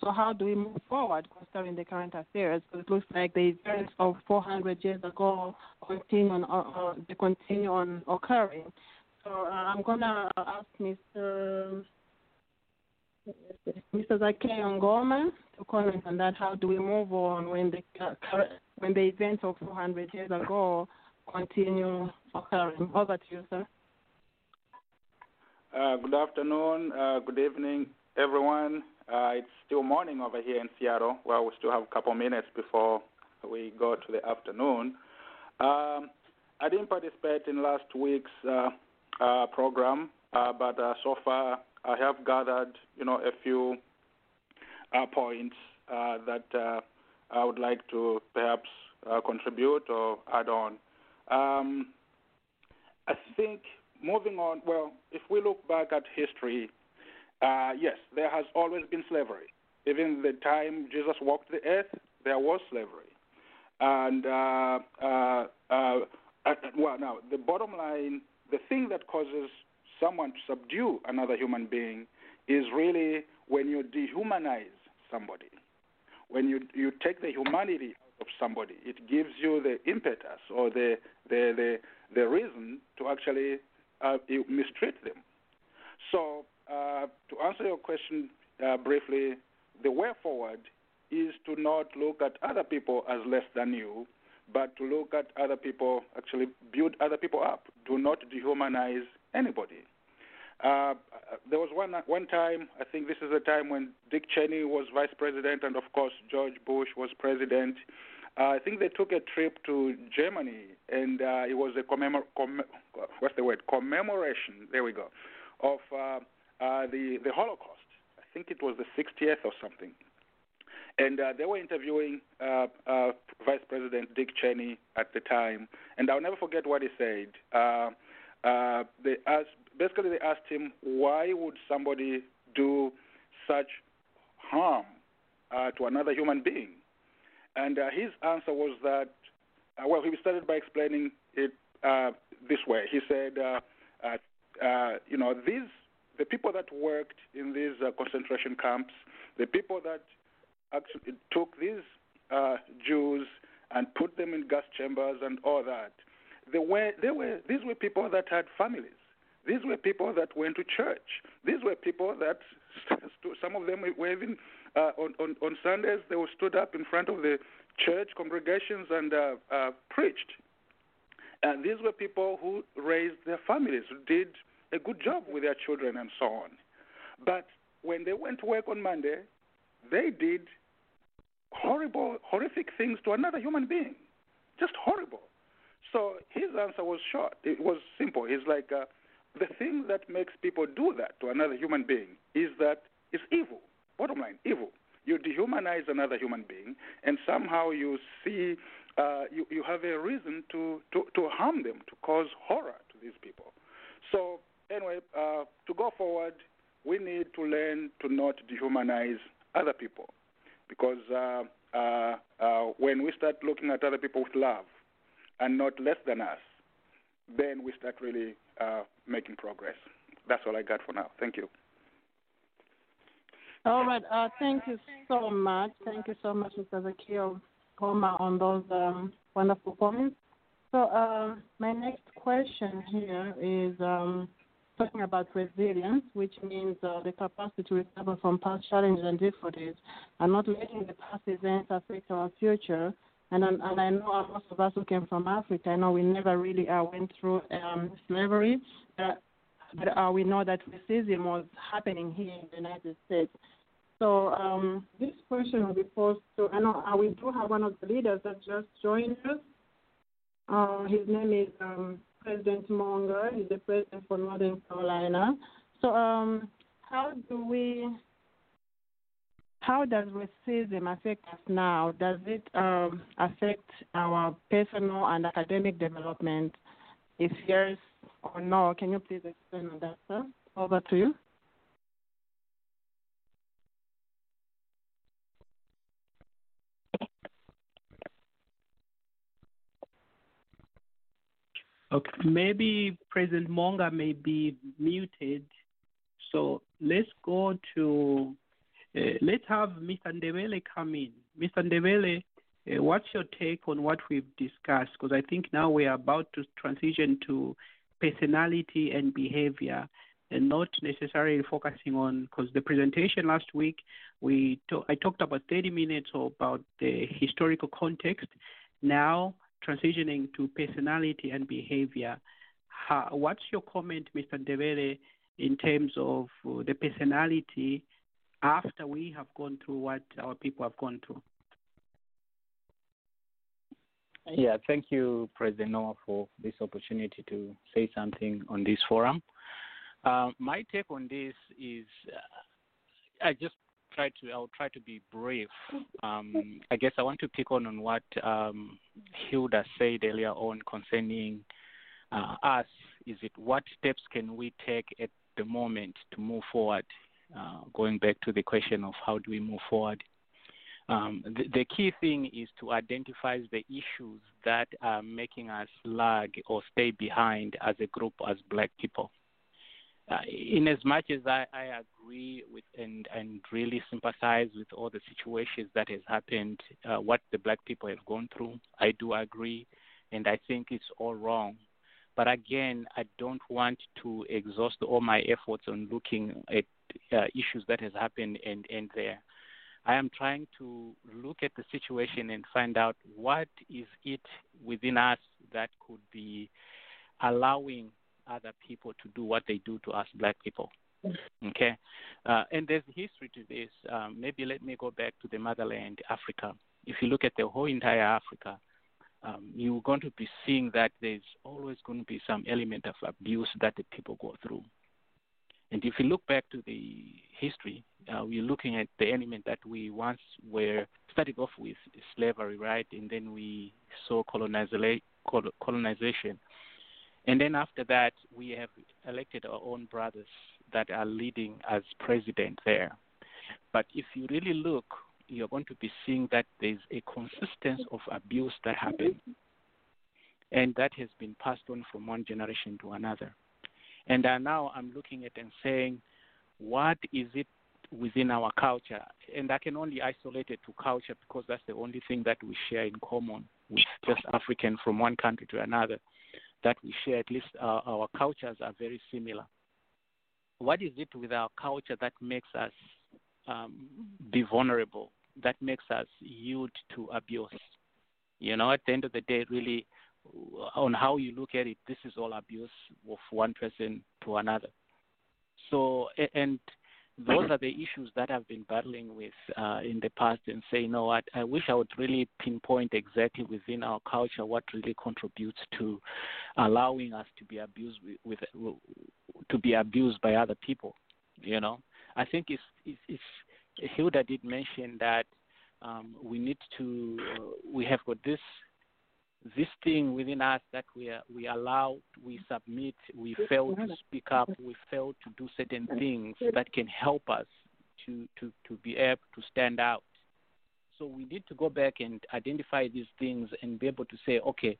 So how do we move forward considering the current affairs? Because it looks like the events of four hundred years ago continue on, or, or they continue on occurring. So uh, I'm going to ask Mister Mister Zaki Ongoma to comment on that. How do we move on when the uh, when the events of four hundred years ago continue occurring? Over to you, sir. Uh, good afternoon, uh, good evening, everyone. Uh, it's still morning over here in Seattle. Well, we still have a couple minutes before we go to the afternoon. Um, I didn't participate in last week's uh, uh, program, uh, but uh, so far I have gathered, you know, a few uh, points uh, that uh, I would like to perhaps uh, contribute or add on. Um, I think moving on, well, if we look back at history, uh, yes, there has always been slavery. Even the time Jesus walked the earth, there was slavery. And, uh, uh, uh, well, now, the bottom line, the thing that causes someone to subdue another human being is really when you dehumanize somebody, when you, you take the humanity of somebody. It gives you the impetus or the the the, the reason to actually uh, mistreat them. So uh, to answer your question uh, briefly, the way forward is to not look at other people as less than you, but to look at other people, actually build other people up. Do not dehumanize anybody. Uh, there was one one time, I think this is the time when Dick Cheney was vice president and, of course, George Bush was president. Uh, I think they took a trip to Germany, and uh, it was a commemor- comm- what's the word? commemoration, there we go, of uh, uh, the, the Holocaust. I think it was the sixtieth or something. And uh, they were interviewing uh, uh, Vice President Dick Cheney at the time, and I'll never forget what he said. Uh, uh, they asked, Basically, they asked him, why would somebody do such harm uh, to another human being? And uh, his answer was that, uh, well, he started by explaining it uh, this way. He said, uh, uh, uh, you know, these the people that worked in these uh, concentration camps, the people that actually took these uh, Jews and put them in gas chambers and all that, they were, they were these were people that had families. These were people that went to church. These were people that, st- some of them were even, uh, on, on, on Sundays, they were stood up in front of the church congregations and uh, uh, preached. And these were people who raised their families, who did a good job with their children and so on. But when they went to work on Monday, they did horrible, horrific things to another human being. Just horrible. So his answer was short. It was simple. It's like uh, the thing that makes people do that to another human being is that it's evil. Bottom line, evil. You dehumanize another human being, and somehow you see uh, you, you have a reason to, to, to harm them, to cause horror to these people. So anyway, uh, to go forward, we need to learn to not dehumanize other people, because uh, uh, uh, when we start looking at other people with love and not less than us, then we start really uh, making progress. That's all I got for now. Thank you. All right. Uh, thank you so much. Thank you so much, Mister Zaki Ongoma, on those um, wonderful comments. So uh, my next question here is um, talking about resilience, which means uh, the capacity to recover from past challenges and difficulties and not letting the past events affect our future. And, and I know most of us who came from Africa, I know we never really uh, went through um, slavery, but, but uh, we know that racism was happening here in the United States. So um, this question will be posed to, I know uh, we do have one of the leaders that just joined us. Uh, his name is um, President Monger. He's the president for Northern Carolina. So um, how do we... How does racism affect us now? Does it um, affect our personal and academic development? If yes or no, can you please explain on that, sir? Over to you. Okay, maybe President Monga may be muted. So let's go to... Uh, let's have Mister Ndebele come in. Mister Ndebele, uh, what's your take on what we've discussed? Because I think now we're about to transition to personality and behavior and not necessarily focusing on, because the presentation last week, we to- I talked about thirty minutes about the historical context. Now transitioning to personality and behavior. How, what's your comment, Mister Ndebele, in terms of uh, the personality after we have gone through what our people have gone through? Yeah, thank you, President Noah, for this opportunity to say something on this forum. Uh, my take on this is, uh, I just try to, I'll try to be brief. Um, I guess I want to pick on, on what um, Hilda said earlier on concerning uh, us. Is it what steps can we take at the moment to move forward? Uh, going back to the question of how do we move forward, um, the, the key thing is to identify the issues that are making us lag or stay behind as a group, as Black people. Uh, in as much as I, I agree with and, and really sympathize with all the situations that has happened, uh, what the Black people have gone through, I do agree, and I think it's all wrong. But again, I don't want to exhaust all my efforts on looking at Uh, issues that has happened and, and there. I am trying to look at the situation and find out what is it within us that could be allowing other people to do what they do to us Black people. Okay? Uh, and there's history to this. Um, maybe let me go back to the motherland, Africa. If you look at the whole entire Africa, um, you're going to be seeing that there's always going to be some element of abuse that the people go through. And if you look back to the history, uh, we're looking at the element that we once were started off with slavery, right? And then we saw colonization. And then after that, we have elected our own brothers that are leading as president there. But if you really look, you're going to be seeing that there's a consistency of abuse that happened. And that has been passed on from one generation to another. And now I'm looking at and saying, what is it within our culture? And I can only isolate it to culture because that's the only thing that we share in common with just African from one country to another, that we share at least our, our cultures are very similar. What is it with our culture that makes us um, be vulnerable, that makes us yield to abuse? You know, at the end of the day, really, on how you look at it, this is all abuse of one person to another. So, and those are the issues that I've been battling with uh, in the past and say, you know what, I wish I would really pinpoint exactly within our culture what really contributes to allowing us to be abused with, with to be abused by other people. You know, I think it's, it's, it's Hilda did mention that um, we need to uh, we have got this this thing within us that we are, we allow, we submit, we fail to speak up, we fail to do certain things that can help us to, to, to be able to stand out. So we need to go back and identify these things and be able to say, okay,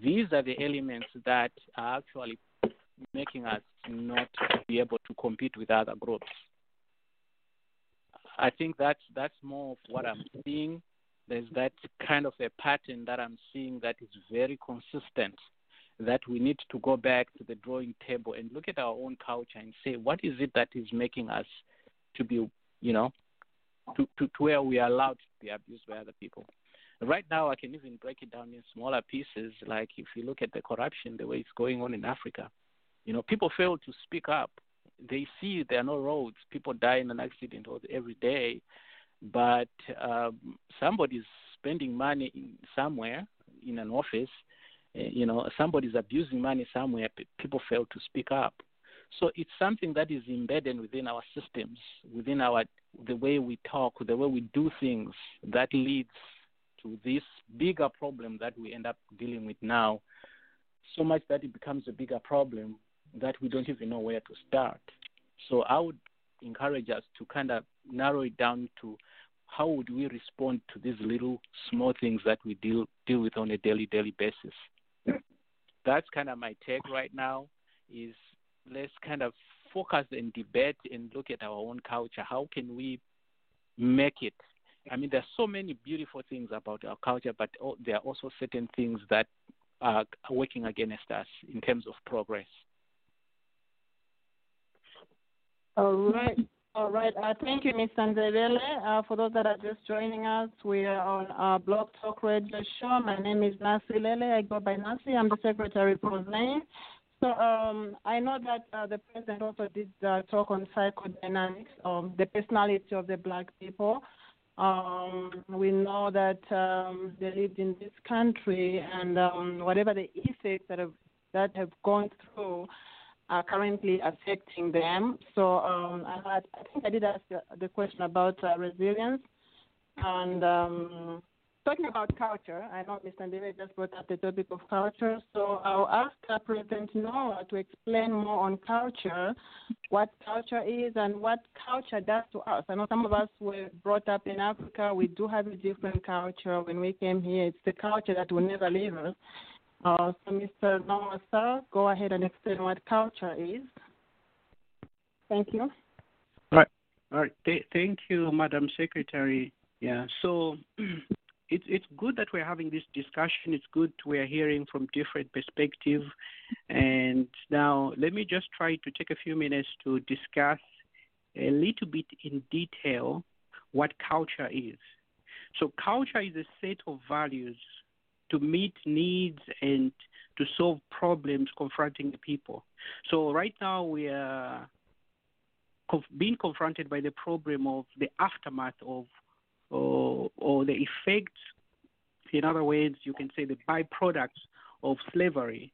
these are the elements that are actually making us not be able to compete with other groups. I think that's, that's more of what I'm seeing. There's that kind of a pattern that I'm seeing that is very consistent, that we need to go back to the drawing table and look at our own culture and say, what is it that is making us to be, you know, to, to, to where we are allowed to be abused by other people? Right now, I can even break it down in smaller pieces. Like if you look at the corruption, the way it's going on in Africa, you know, people fail to speak up. They see there are no roads. People die in an accident every day. But um, somebody's spending money in somewhere in an office, you know, somebody's abusing money somewhere, people fail to speak up. So it's something that is embedded within our systems, within our the way we talk, the way we do things that leads to this bigger problem that we end up dealing with now, so much that it becomes a bigger problem that we don't even know where to start. So I would encourage us to kind of narrow it down to how would we respond to these little small things that we deal deal with on a daily daily basis. That's kind of my take right now, is let's kind of focus and debate and look at our own culture. How can we make it? I mean, there's so many beautiful things about our culture, but there are also certain things that are working against us in terms of progress. All right. All right. Uh, thank you, Miz Ndebele. Uh, for those that are just joining us, we are on our Blog Talk Radio show. My name is Nasilele. I go by Nasi. I'm the secretary for ZANE. So um, I know that uh, the president also did uh, talk on psychodynamics, um, the personality of the black people. Um, we know that um, they lived in this country, and um, whatever the effects that have, that have gone through are currently affecting them. So um, I, had, I think I did ask the, the question about uh, resilience. And um, talking about culture, I know Mister David just brought up the topic of culture. So I'll ask uh, President Noah to explain more on culture, what culture is and what culture does to us. I know some of us were brought up in Africa. We do have a different culture. When we came here, it's the culture that will never leave us. Uh, so, Mister Noah, sir, go ahead and explain what culture is. Thank you. All right. All right. Th- thank you, Madam Secretary. Yeah. So, it's it's good that we're having this discussion. It's good we're hearing from different perspectives. And now, let me just try to take a few minutes to discuss a little bit in detail what culture is. So, culture is a set of values to meet needs and to solve problems confronting the people. So right now we are being confronted by the problem of the aftermath of, or, or the effects, in other words, you can say the byproducts of slavery.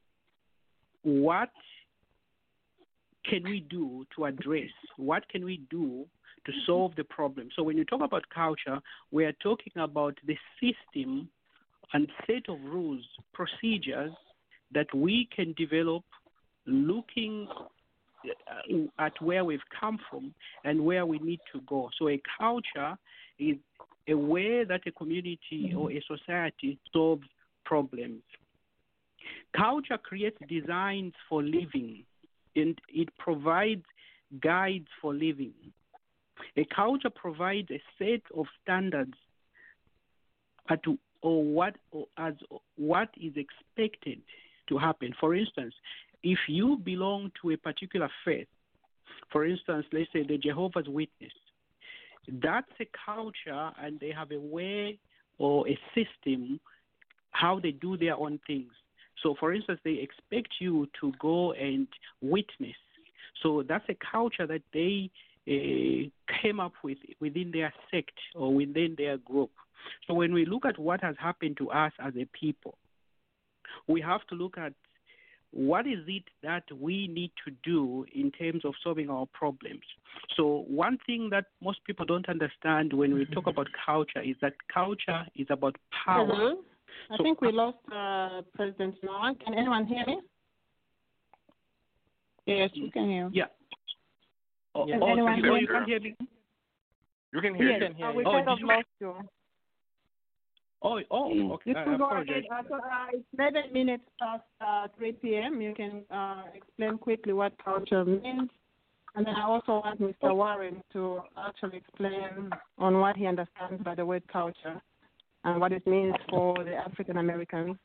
What can we do to address? What can we do to solve the problem? So when you talk about culture, we are talking about the system and set of rules, procedures that we can develop looking at where we've come from and where we need to go. So a culture is a way that a community or a society solves problems. Culture creates designs for living, and it provides guides for living. A culture provides a set of standards at or what or as what is expected to happen. For instance, if you belong to a particular faith, for instance, let's say the Jehovah's Witness, that's a culture and they have a way or a system how they do their own things. So, for instance, they expect you to go and witness. So that's a culture that they uh, came up with within their sect or within their group. So when we look at what has happened to us as a people, we have to look at what is it that we need to do in terms of solving our problems. So one thing that most people don't understand when we talk about culture is that culture is about power. Hello? I so, think we lost uh, President Noan. Can anyone hear me? Yes, you can hear. Yeah. Oh, oh, anyone hear? You can hear me? You can hear. Yes, you can hear. Oh, we oh, kind of you... lost you. Oh, oh, okay. If we go ahead, uh, so, uh, it's eleven minutes past uh, three p.m. You can uh, explain quickly what culture means. And then I also want Mister Warren to actually explain on what he understands by the word culture and what it means for the African Americans.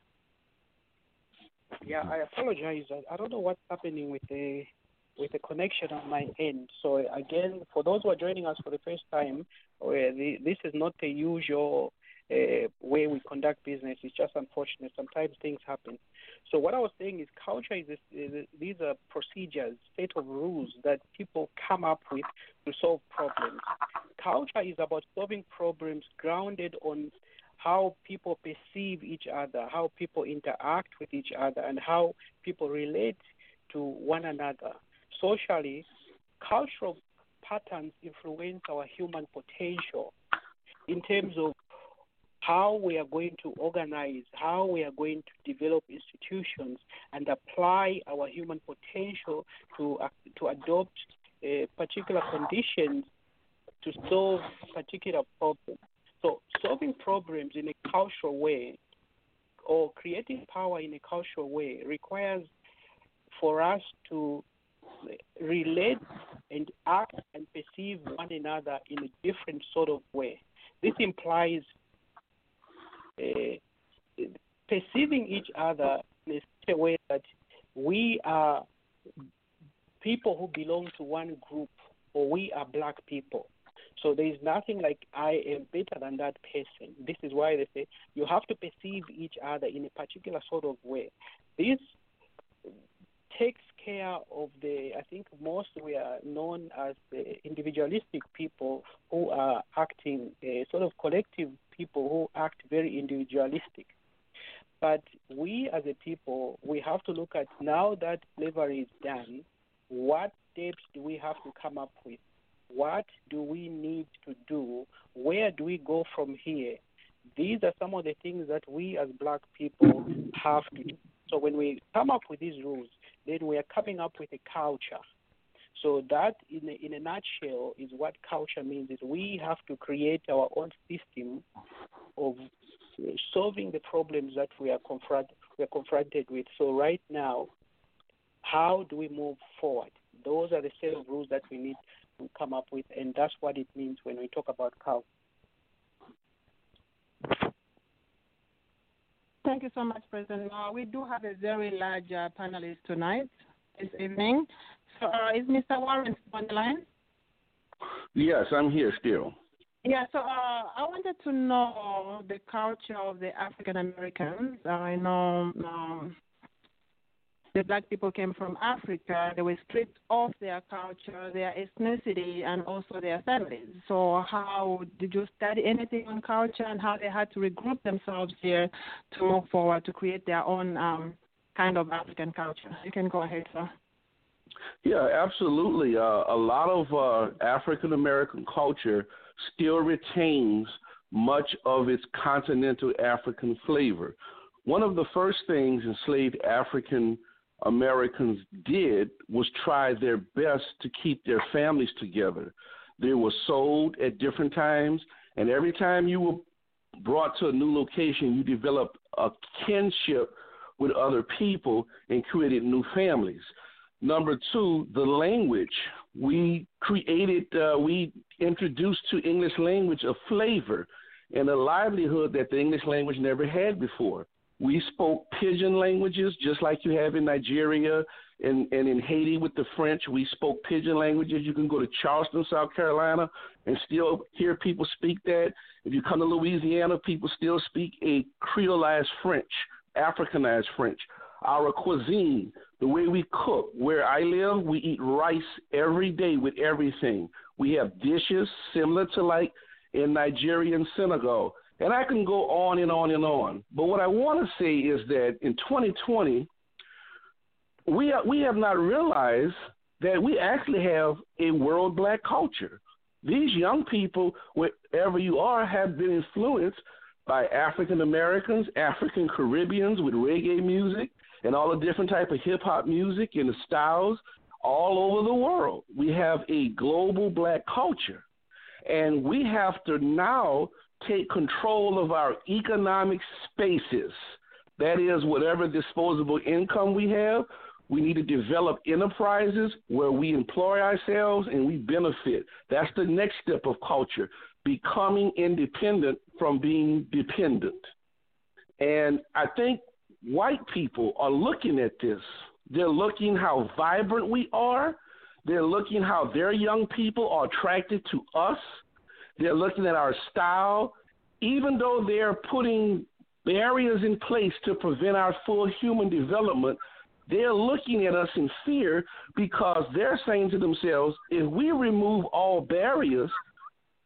Yeah, I apologize. I, I don't know what's happening with the with the connection on my end. So again, for those who are joining us for the first time, the, this is not the usual uh, way we conduct business. It's just unfortunate. Sometimes things happen. So what I was saying is culture is, this, is these are procedures, set of rules that people come up with to solve problems. Culture is about solving problems grounded on how people perceive each other, how people interact with each other, and how people relate to one another. Socially, cultural patterns influence our human potential in terms of how we are going to organize, how we are going to develop institutions and apply our human potential to, uh, to adopt uh, particular conditions to solve particular problems. So solving problems in a cultural way or creating power in a cultural way requires for us to relate and act and perceive one another in a different sort of way. This implies uh, perceiving each other in such a way that we are people who belong to one group, or we are black people. So there is nothing like I am better than that person. This is why they say you have to perceive each other in a particular sort of way. This takes care of the, I think most we are known as the individualistic people who are acting, uh, sort of collective people who act very individualistic. But we as a people, we have to look at now that slavery is done, what steps do we have to come up with? What do we need to do? Where do we go from here? These are some of the things that we as black people have to do. So when we come up with these rules, then we are coming up with a culture. So that, in a, in a nutshell, is what culture means, is we have to create our own system of solving the problems that we are, confront, we are confronted with. So right now, how do we move forward? Those are the set of rules that we need come up with, and that's what it means when we talk about cow. Thank you so much, President. Uh, we do have a very large uh, panelist tonight, this evening. So uh, is Mister Warren on the line? Yes, I'm here still. Yeah, so uh, I wanted to know the culture of the African Americans. Uh, I know um, the black people came from Africa. They were stripped of their culture, their ethnicity, and also their families. So how did you study anything on culture and how they had to regroup themselves here to move forward to create their own um, kind of African culture? You can go ahead, sir. Yeah, absolutely. Uh, a lot of uh, African-American culture still retains much of its continental African flavor. One of the first things enslaved African Americans did was try their best to keep their families together. They were sold at different times, and every time you were brought to a new location, you developed a kinship with other people and created new families. Number two, the language. We created, uh, we introduced to English language a flavor and a livelihood that the English language never had before. We spoke pidgin languages, just like you have in Nigeria and, and in Haiti with the French. We spoke pidgin languages. You can go to Charleston, South Carolina, and still hear people speak that. If you come to Louisiana, people still speak a Creolized French, Africanized French. our cuisine, the way we cook. Where I live, we eat rice every day with everything. We have dishes similar to like in Nigerian Senegal. And I can go on and on and on. But what I want to say is that in twenty twenty, we are, we have not realized that we actually have a world black culture. These young people, wherever you are, have been influenced by African Americans, African Caribbeans with reggae music and all the different type of hip hop music and the styles all over the world. We have a global black culture, and we have to now take control of our economic spaces. That is, whatever disposable income we have, we need to develop enterprises where we employ ourselves and we benefit. That's the next step of culture, becoming independent from being dependent. And I think white people are looking at this. They're looking how vibrant we are. They're looking how their young people are attracted to us. They're looking at our style, even though they're putting barriers in place to prevent our full human development. They're looking at us in fear because they're saying to themselves, if we remove all barriers,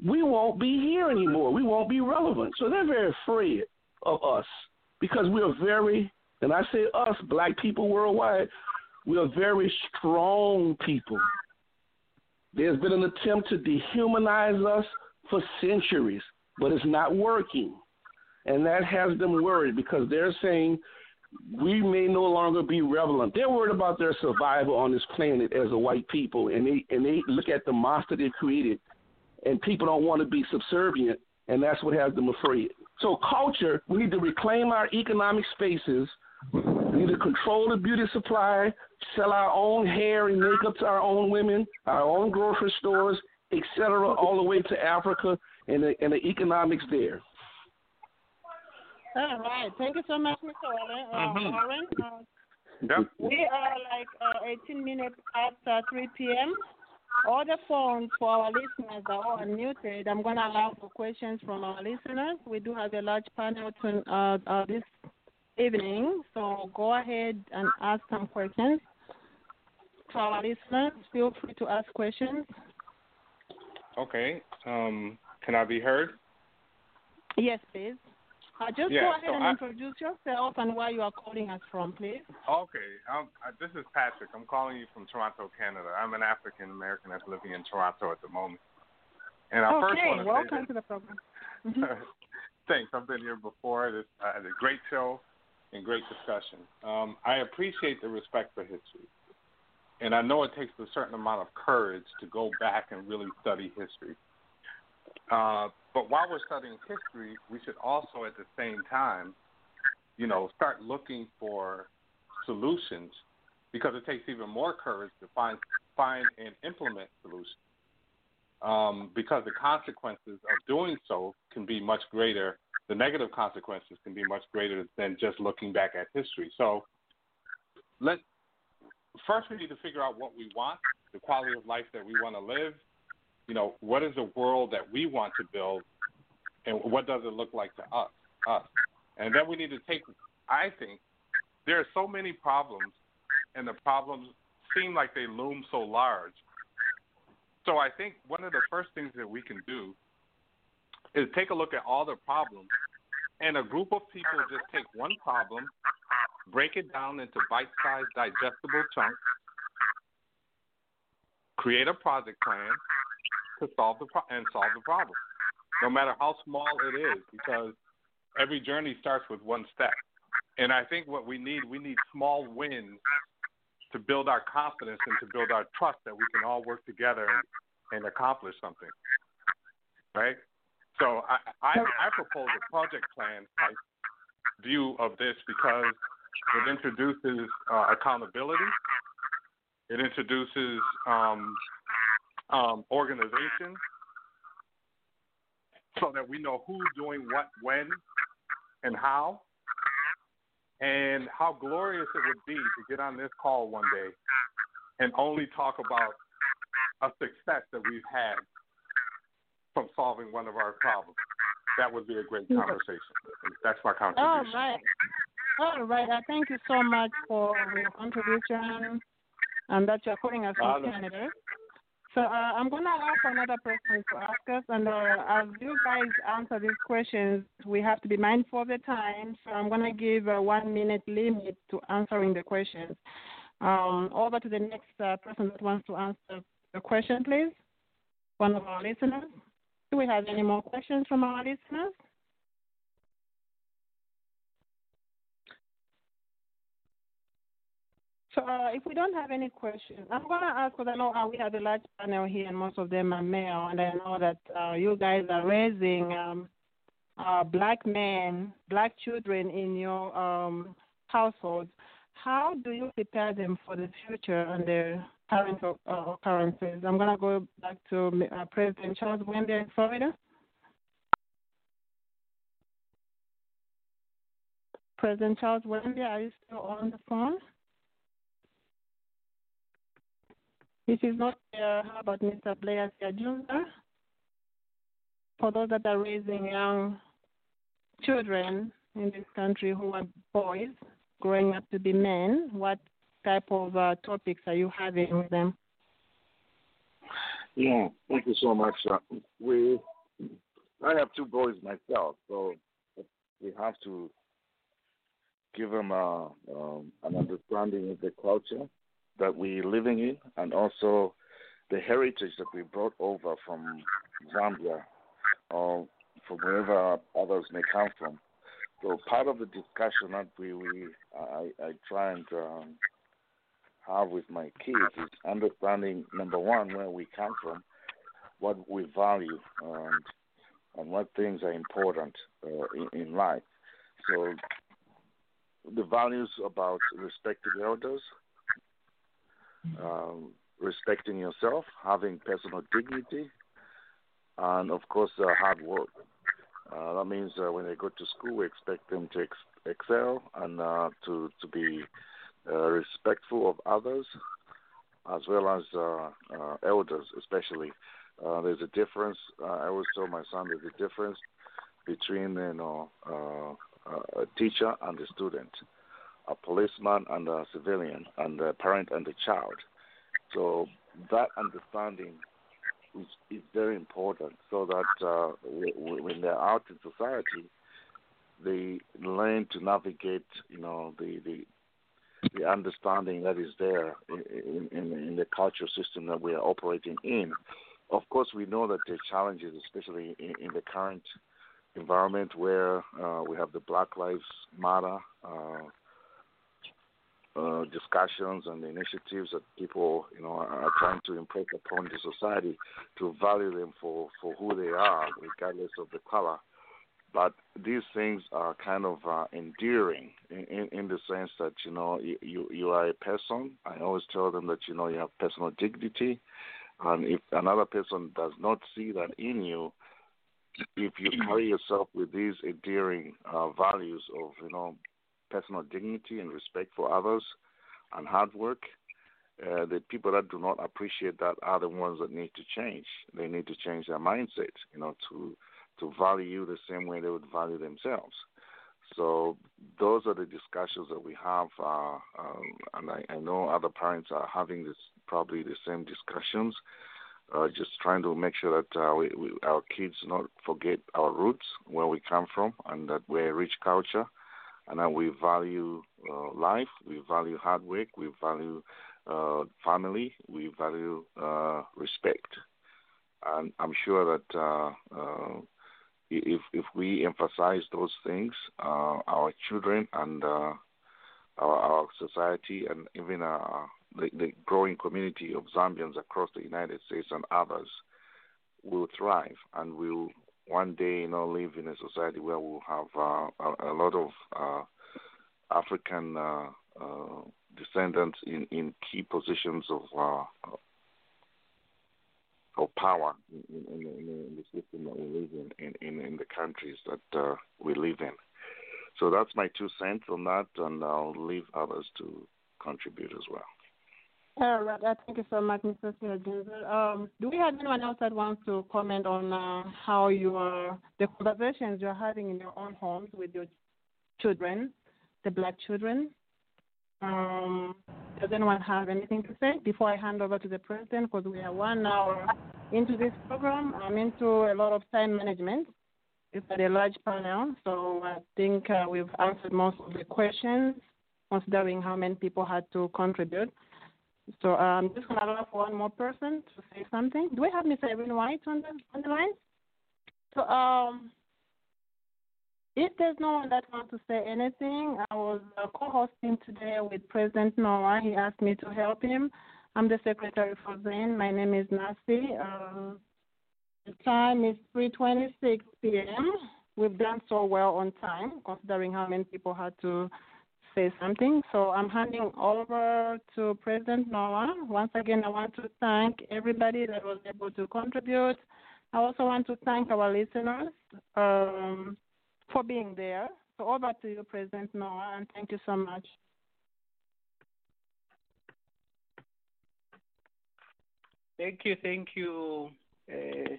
we won't be here anymore. We won't be relevant. So they're very afraid of us because we are very, and I say us, black people worldwide, we are very strong people. There's been an attempt to dehumanize us for centuries, but it's not working. And that has them worried because they're saying we may no longer be relevant. They're worried about their survival on this planet as a white people, and they and they look at the monster they've created, and people don't want to be subservient, and that's what has them afraid. So culture, we need to reclaim our economic spaces. We need to control the beauty supply, sell our own hair and makeup to our own women, our own grocery stores, et cetera, all the way to Africa and the, and the economics there. All right. Thank you so much, Mister Warren. Uh, mm-hmm. Warren uh, yep. We are like uh, eighteen minutes after three p.m. All the phones for our listeners are all unmuted. I'm going to allow for questions from our listeners. We do have a large panel to, uh, uh, this evening, so go ahead and ask some questions. To our listeners, feel free to ask questions. Okay. Um, can I be heard? Yes, please. Uh, just yeah, go ahead so and I, introduce yourself and where you are calling us from, please. Okay. Um, uh, this is Patrick. I'm calling you from Toronto, Canada. I'm an African-American that's living in Toronto at the moment. And I okay, first want to welcome say to the program. Mm-hmm. Thanks. I've been here before. This uh, is a great show and great discussion. Um, I appreciate the respect for history. And I know it takes a certain amount of courage to go back and really study history. Uh, but while we're studying history, we should also at the same time, you know, start looking for solutions, because it takes even more courage to find find and implement solutions, um, because the consequences of doing so can be much greater. The negative consequences can be much greater than just looking back at history. So let's, first we need to figure out what we want, the quality of life that we want to live. You know, what is the world that we want to build, and what does it look like to us? Us, and then we need to take. I think there are so many problems, and the problems seem like they loom so large. So I think one of the first things that we can do is take a look at all the problems, and a group of people just take one problem, break it down into bite-sized, digestible chunks, create a project plan. To solve the pro- and solve the problem, no matter how small it is, because every journey starts with one step. And I think what we need, we need small wins to build our confidence and to build our trust that we can all work together and, and accomplish something, right? So I, I, I propose a project plan type view of this because it introduces uh, accountability. It introduces um, Um, organization, so that we know who's doing what, when, and how. And how glorious it would be to get on this call one day and only talk about a success that we've had from solving one of our problems. That would be a great conversation. That's my contribution. All right. All right. I thank you so much for your contribution and that you're calling us from Canada. So uh, I'm going to allow for another person to ask us. And uh, as you guys answer these questions, we have to be mindful of the time. So I'm going to give a one-minute limit to answering the questions. Um, over to the next uh, person that wants to answer the question, please. One of our listeners. Do we have any more questions from our listeners? So uh, if we don't have any questions, I'm going to ask, because I know uh, we have a large panel here and most of them are male, and I know that uh, you guys are raising um, uh, black men, black children in your um, households. How do you prepare them for the future and their current uh, occurrences? I'm going to go back to uh, President Charles Wendy in Florida. President Charles Wendy, are you still on the phone? This is not there. How about Mister Blair Junzer? For those that are raising young children in this country who are boys growing up to be men, what type of uh, topics are you having with them? Yeah, thank you so much. Uh, we, I have two boys myself, so we have to give them a, um, an understanding of the culture that we're living in, and also the heritage that we brought over from Zambia or from wherever others may come from. So part of the discussion that we, we I, I try and um, have with my kids is understanding, number one, where we come from, what we value, and, and what things are important uh, in, in life. So the values about respecting elders, Uh, respecting yourself, having personal dignity, and of course uh, hard work. Uh, that means uh, when they go to school, we expect them to ex- excel and uh, to to be uh, respectful of others, as well as uh, uh, elders, especially. Uh, there's a difference. Uh, I always tell my son there's a difference between you know uh, a teacher and a student, a policeman and a civilian, and a parent and a child. So that understanding is, is very important so that uh, when they're out in society, they learn to navigate, you know, the the, the understanding that is there in, in, in the cultural system that we are operating in. Of course, we know that there are challenges, especially in, in the current environment where uh, we have the Black Lives Matter uh, Uh, discussions and the initiatives that people, you know, are trying to impress upon the society to value them for, for who they are, regardless of the color. But these things are kind of uh, endearing in, in, in the sense that, you know, you you are a person. I always tell them that, you know, you have personal dignity. And if another person does not see that in you, if you carry yourself with these endearing uh, values of, you know, personal dignity and respect for others and hard work, uh, the people that do not appreciate that are the ones that need to change. They need to change their mindset, you know, to to value you the same way they would value themselves. So those are the discussions that we have, uh, um, and I, I know other parents are having this probably the same discussions, uh, just trying to make sure that uh, we, we, our kids do not forget our roots, where we come from, and that we're a rich culture. And that we value uh, life, we value hard work, we value uh, family, we value uh, respect. And I'm sure that uh, uh, if if we emphasize those things, uh, our children and uh, our, our society and even uh, the, the growing community of Zambians across the United States and others will thrive and will one day, you know, live in a society where we'll have uh, a, a lot of uh, African uh, uh, descendants in, in key positions of uh, of power in, in, in the system that we live in, in, in, in the countries that uh, we live in. So that's my two cents on that, and I'll leave others to contribute as well. All right. Thank you so much, Mister Junzer. Um, do we have anyone else that wants to comment on uh, how you are, the conversations you're having in your own homes with your children the black children. Um, does anyone have anything to say before I hand over to the president? Because we are one hour into this program. I'm into a lot of time management. It's at a large panel, so I think uh, we've answered most of the questions, considering how many people had to contribute. So I'm just going to allow for one more person to say something. Do we have Miz Irene White on the, on the line? So um, if there's no one that wants to say anything, I was uh, co-hosting today with President Noah. He asked me to help him. I'm the secretary for ZANE. My name is Nancy. Um, the time is three twenty-six p.m. We've done so well on time, considering how many people had to say something. So I'm handing over to President Noah. Once again, I want to thank everybody that was able to contribute. I also want to thank our listeners um, for being there. So over to you, President Noah, and thank you so much. Thank you, thank you, uh,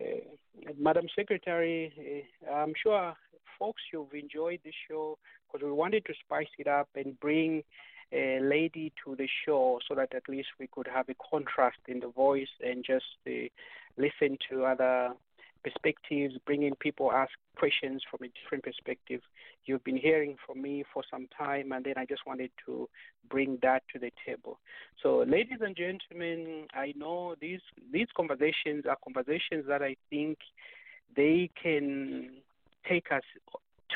uh, Madam Secretary. Uh, I'm sure, folks, you've enjoyed the show, because we wanted to spice it up and bring a lady to the show so that at least we could have a contrast in the voice and just uh, listen to other perspectives, bringing people ask questions from a different perspective. You've been hearing from me for some time, and then I just wanted to bring that to the table. So, ladies and gentlemen, I know these these conversations are conversations that I think they can take us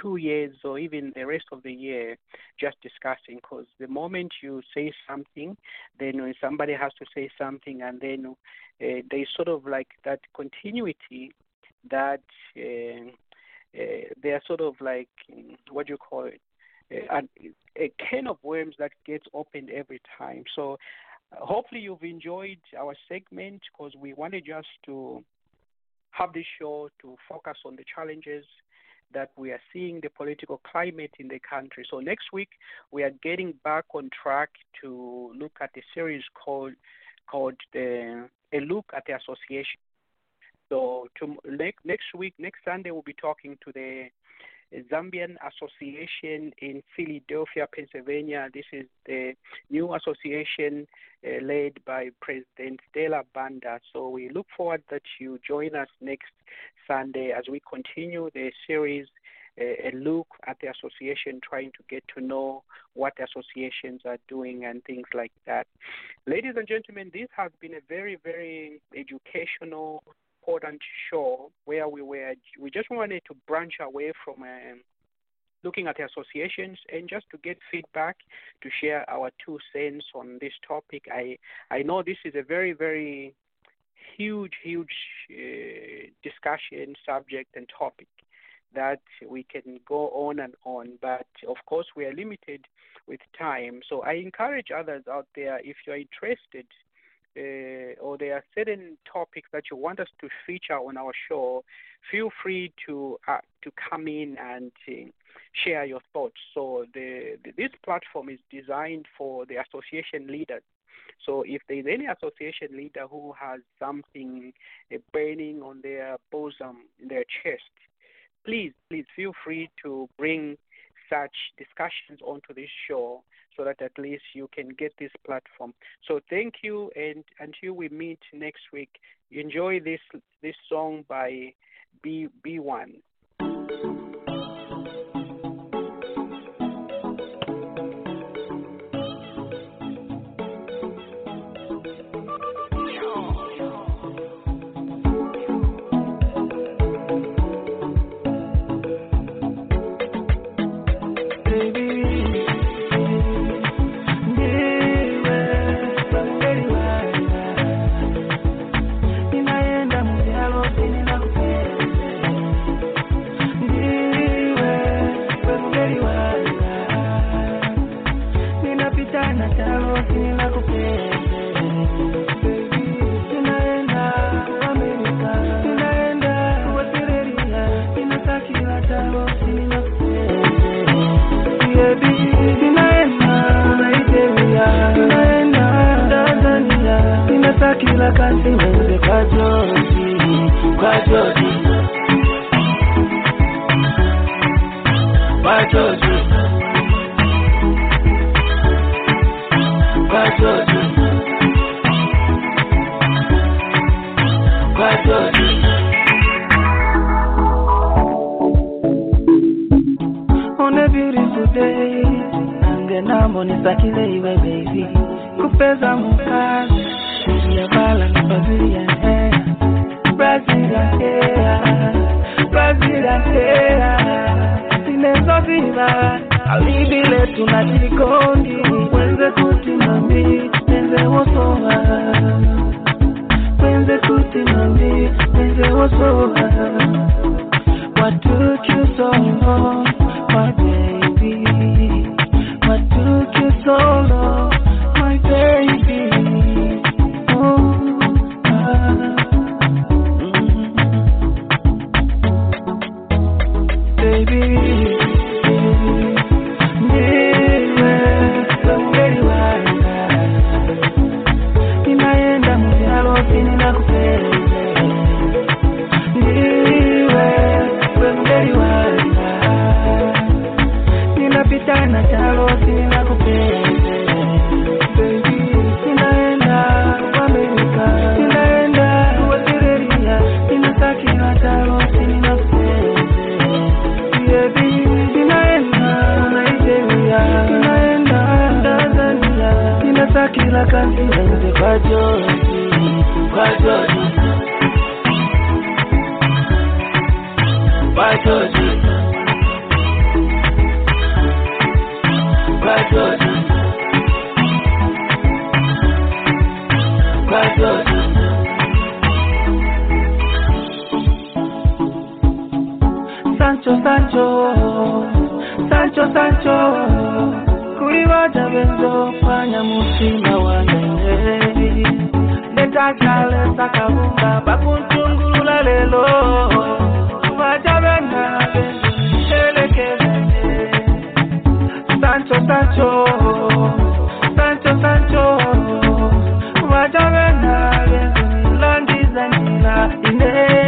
two years or even the rest of the year just discussing, because the moment you say something, then when somebody has to say something, and then uh, there's sort of like that continuity that uh, uh, they are sort of like, what do you call it, a, a can of worms that gets opened every time. So hopefully you've enjoyed our segment, because we wanted just to have this show to focus on the challenges that we are seeing, the political climate in the country. So next week, we are getting back on track to look at a series called called the, A Look at the Association. So to, next week, next Sunday, we'll be talking to the Zambian Association in Philadelphia, Pennsylvania. This is the new association uh, led by President Sarah Banda. So we look forward that you join us next Sunday as we continue the series, uh, A Look at the Association, trying to get to know what associations are doing and things like that. Ladies and gentlemen, this has been a very, very educational, important show where we were we just wanted to branch away from um, looking at the associations and just to get feedback, to share our two cents on this topic. I I know this is a very, very huge huge uh, discussion subject and topic that we can go on and on, but of course we are limited with time. So I encourage others out there, if you're interested Uh, or there are certain topics that you want us to feature on our show, feel free to uh, to come in and uh, share your thoughts. So the, the, this platform is designed for the association leaders. So if there is any association leader who has something uh, burning on their bosom, in their chest, please, please feel free to bring such discussions onto this show, so that at least you can get this platform. So thank you, and until we meet next week, enjoy this this song by B B1. Why On a beautiful day, I'm gonna monisakile iwe baby. Kupeza mukasi, ya bala Brazilian hair, Brazilian hair, Brazilian hair. Sinezo viva, alibile tunajikondi, wenze kutimami, wenze wosoha. Wenze kutimami, wenze wosoha. What took you so long, my baby? What took you so long, my baby? Oh, ah. Mm-hmm. Baby. Kila kanzi nende kwa Josi, kwa Josi, kwa Josi, kwa Josi, kwa Josi. Sancho, Sancho, Sancho, Sancho. Kuiwaja wendo fanya musima wa nendeli. Leta chale sakabunga bakuntungula lelo. Kuiwaja wenda wendelekelele. Sancho, Sancho, Sancho, Sancho. Kuiwaja wenda wendo landi zanila inei.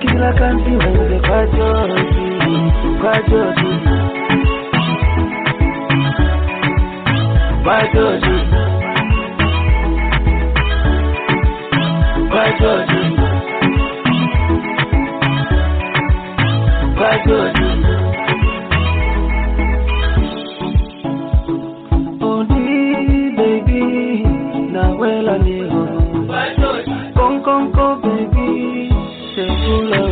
Kila kanzi wende kwa Josi, kwa Josi, kwa Josi, kwa Josi, kwa Josi. Oh dear baby, na wela niyo, kong kong kong baby. Love.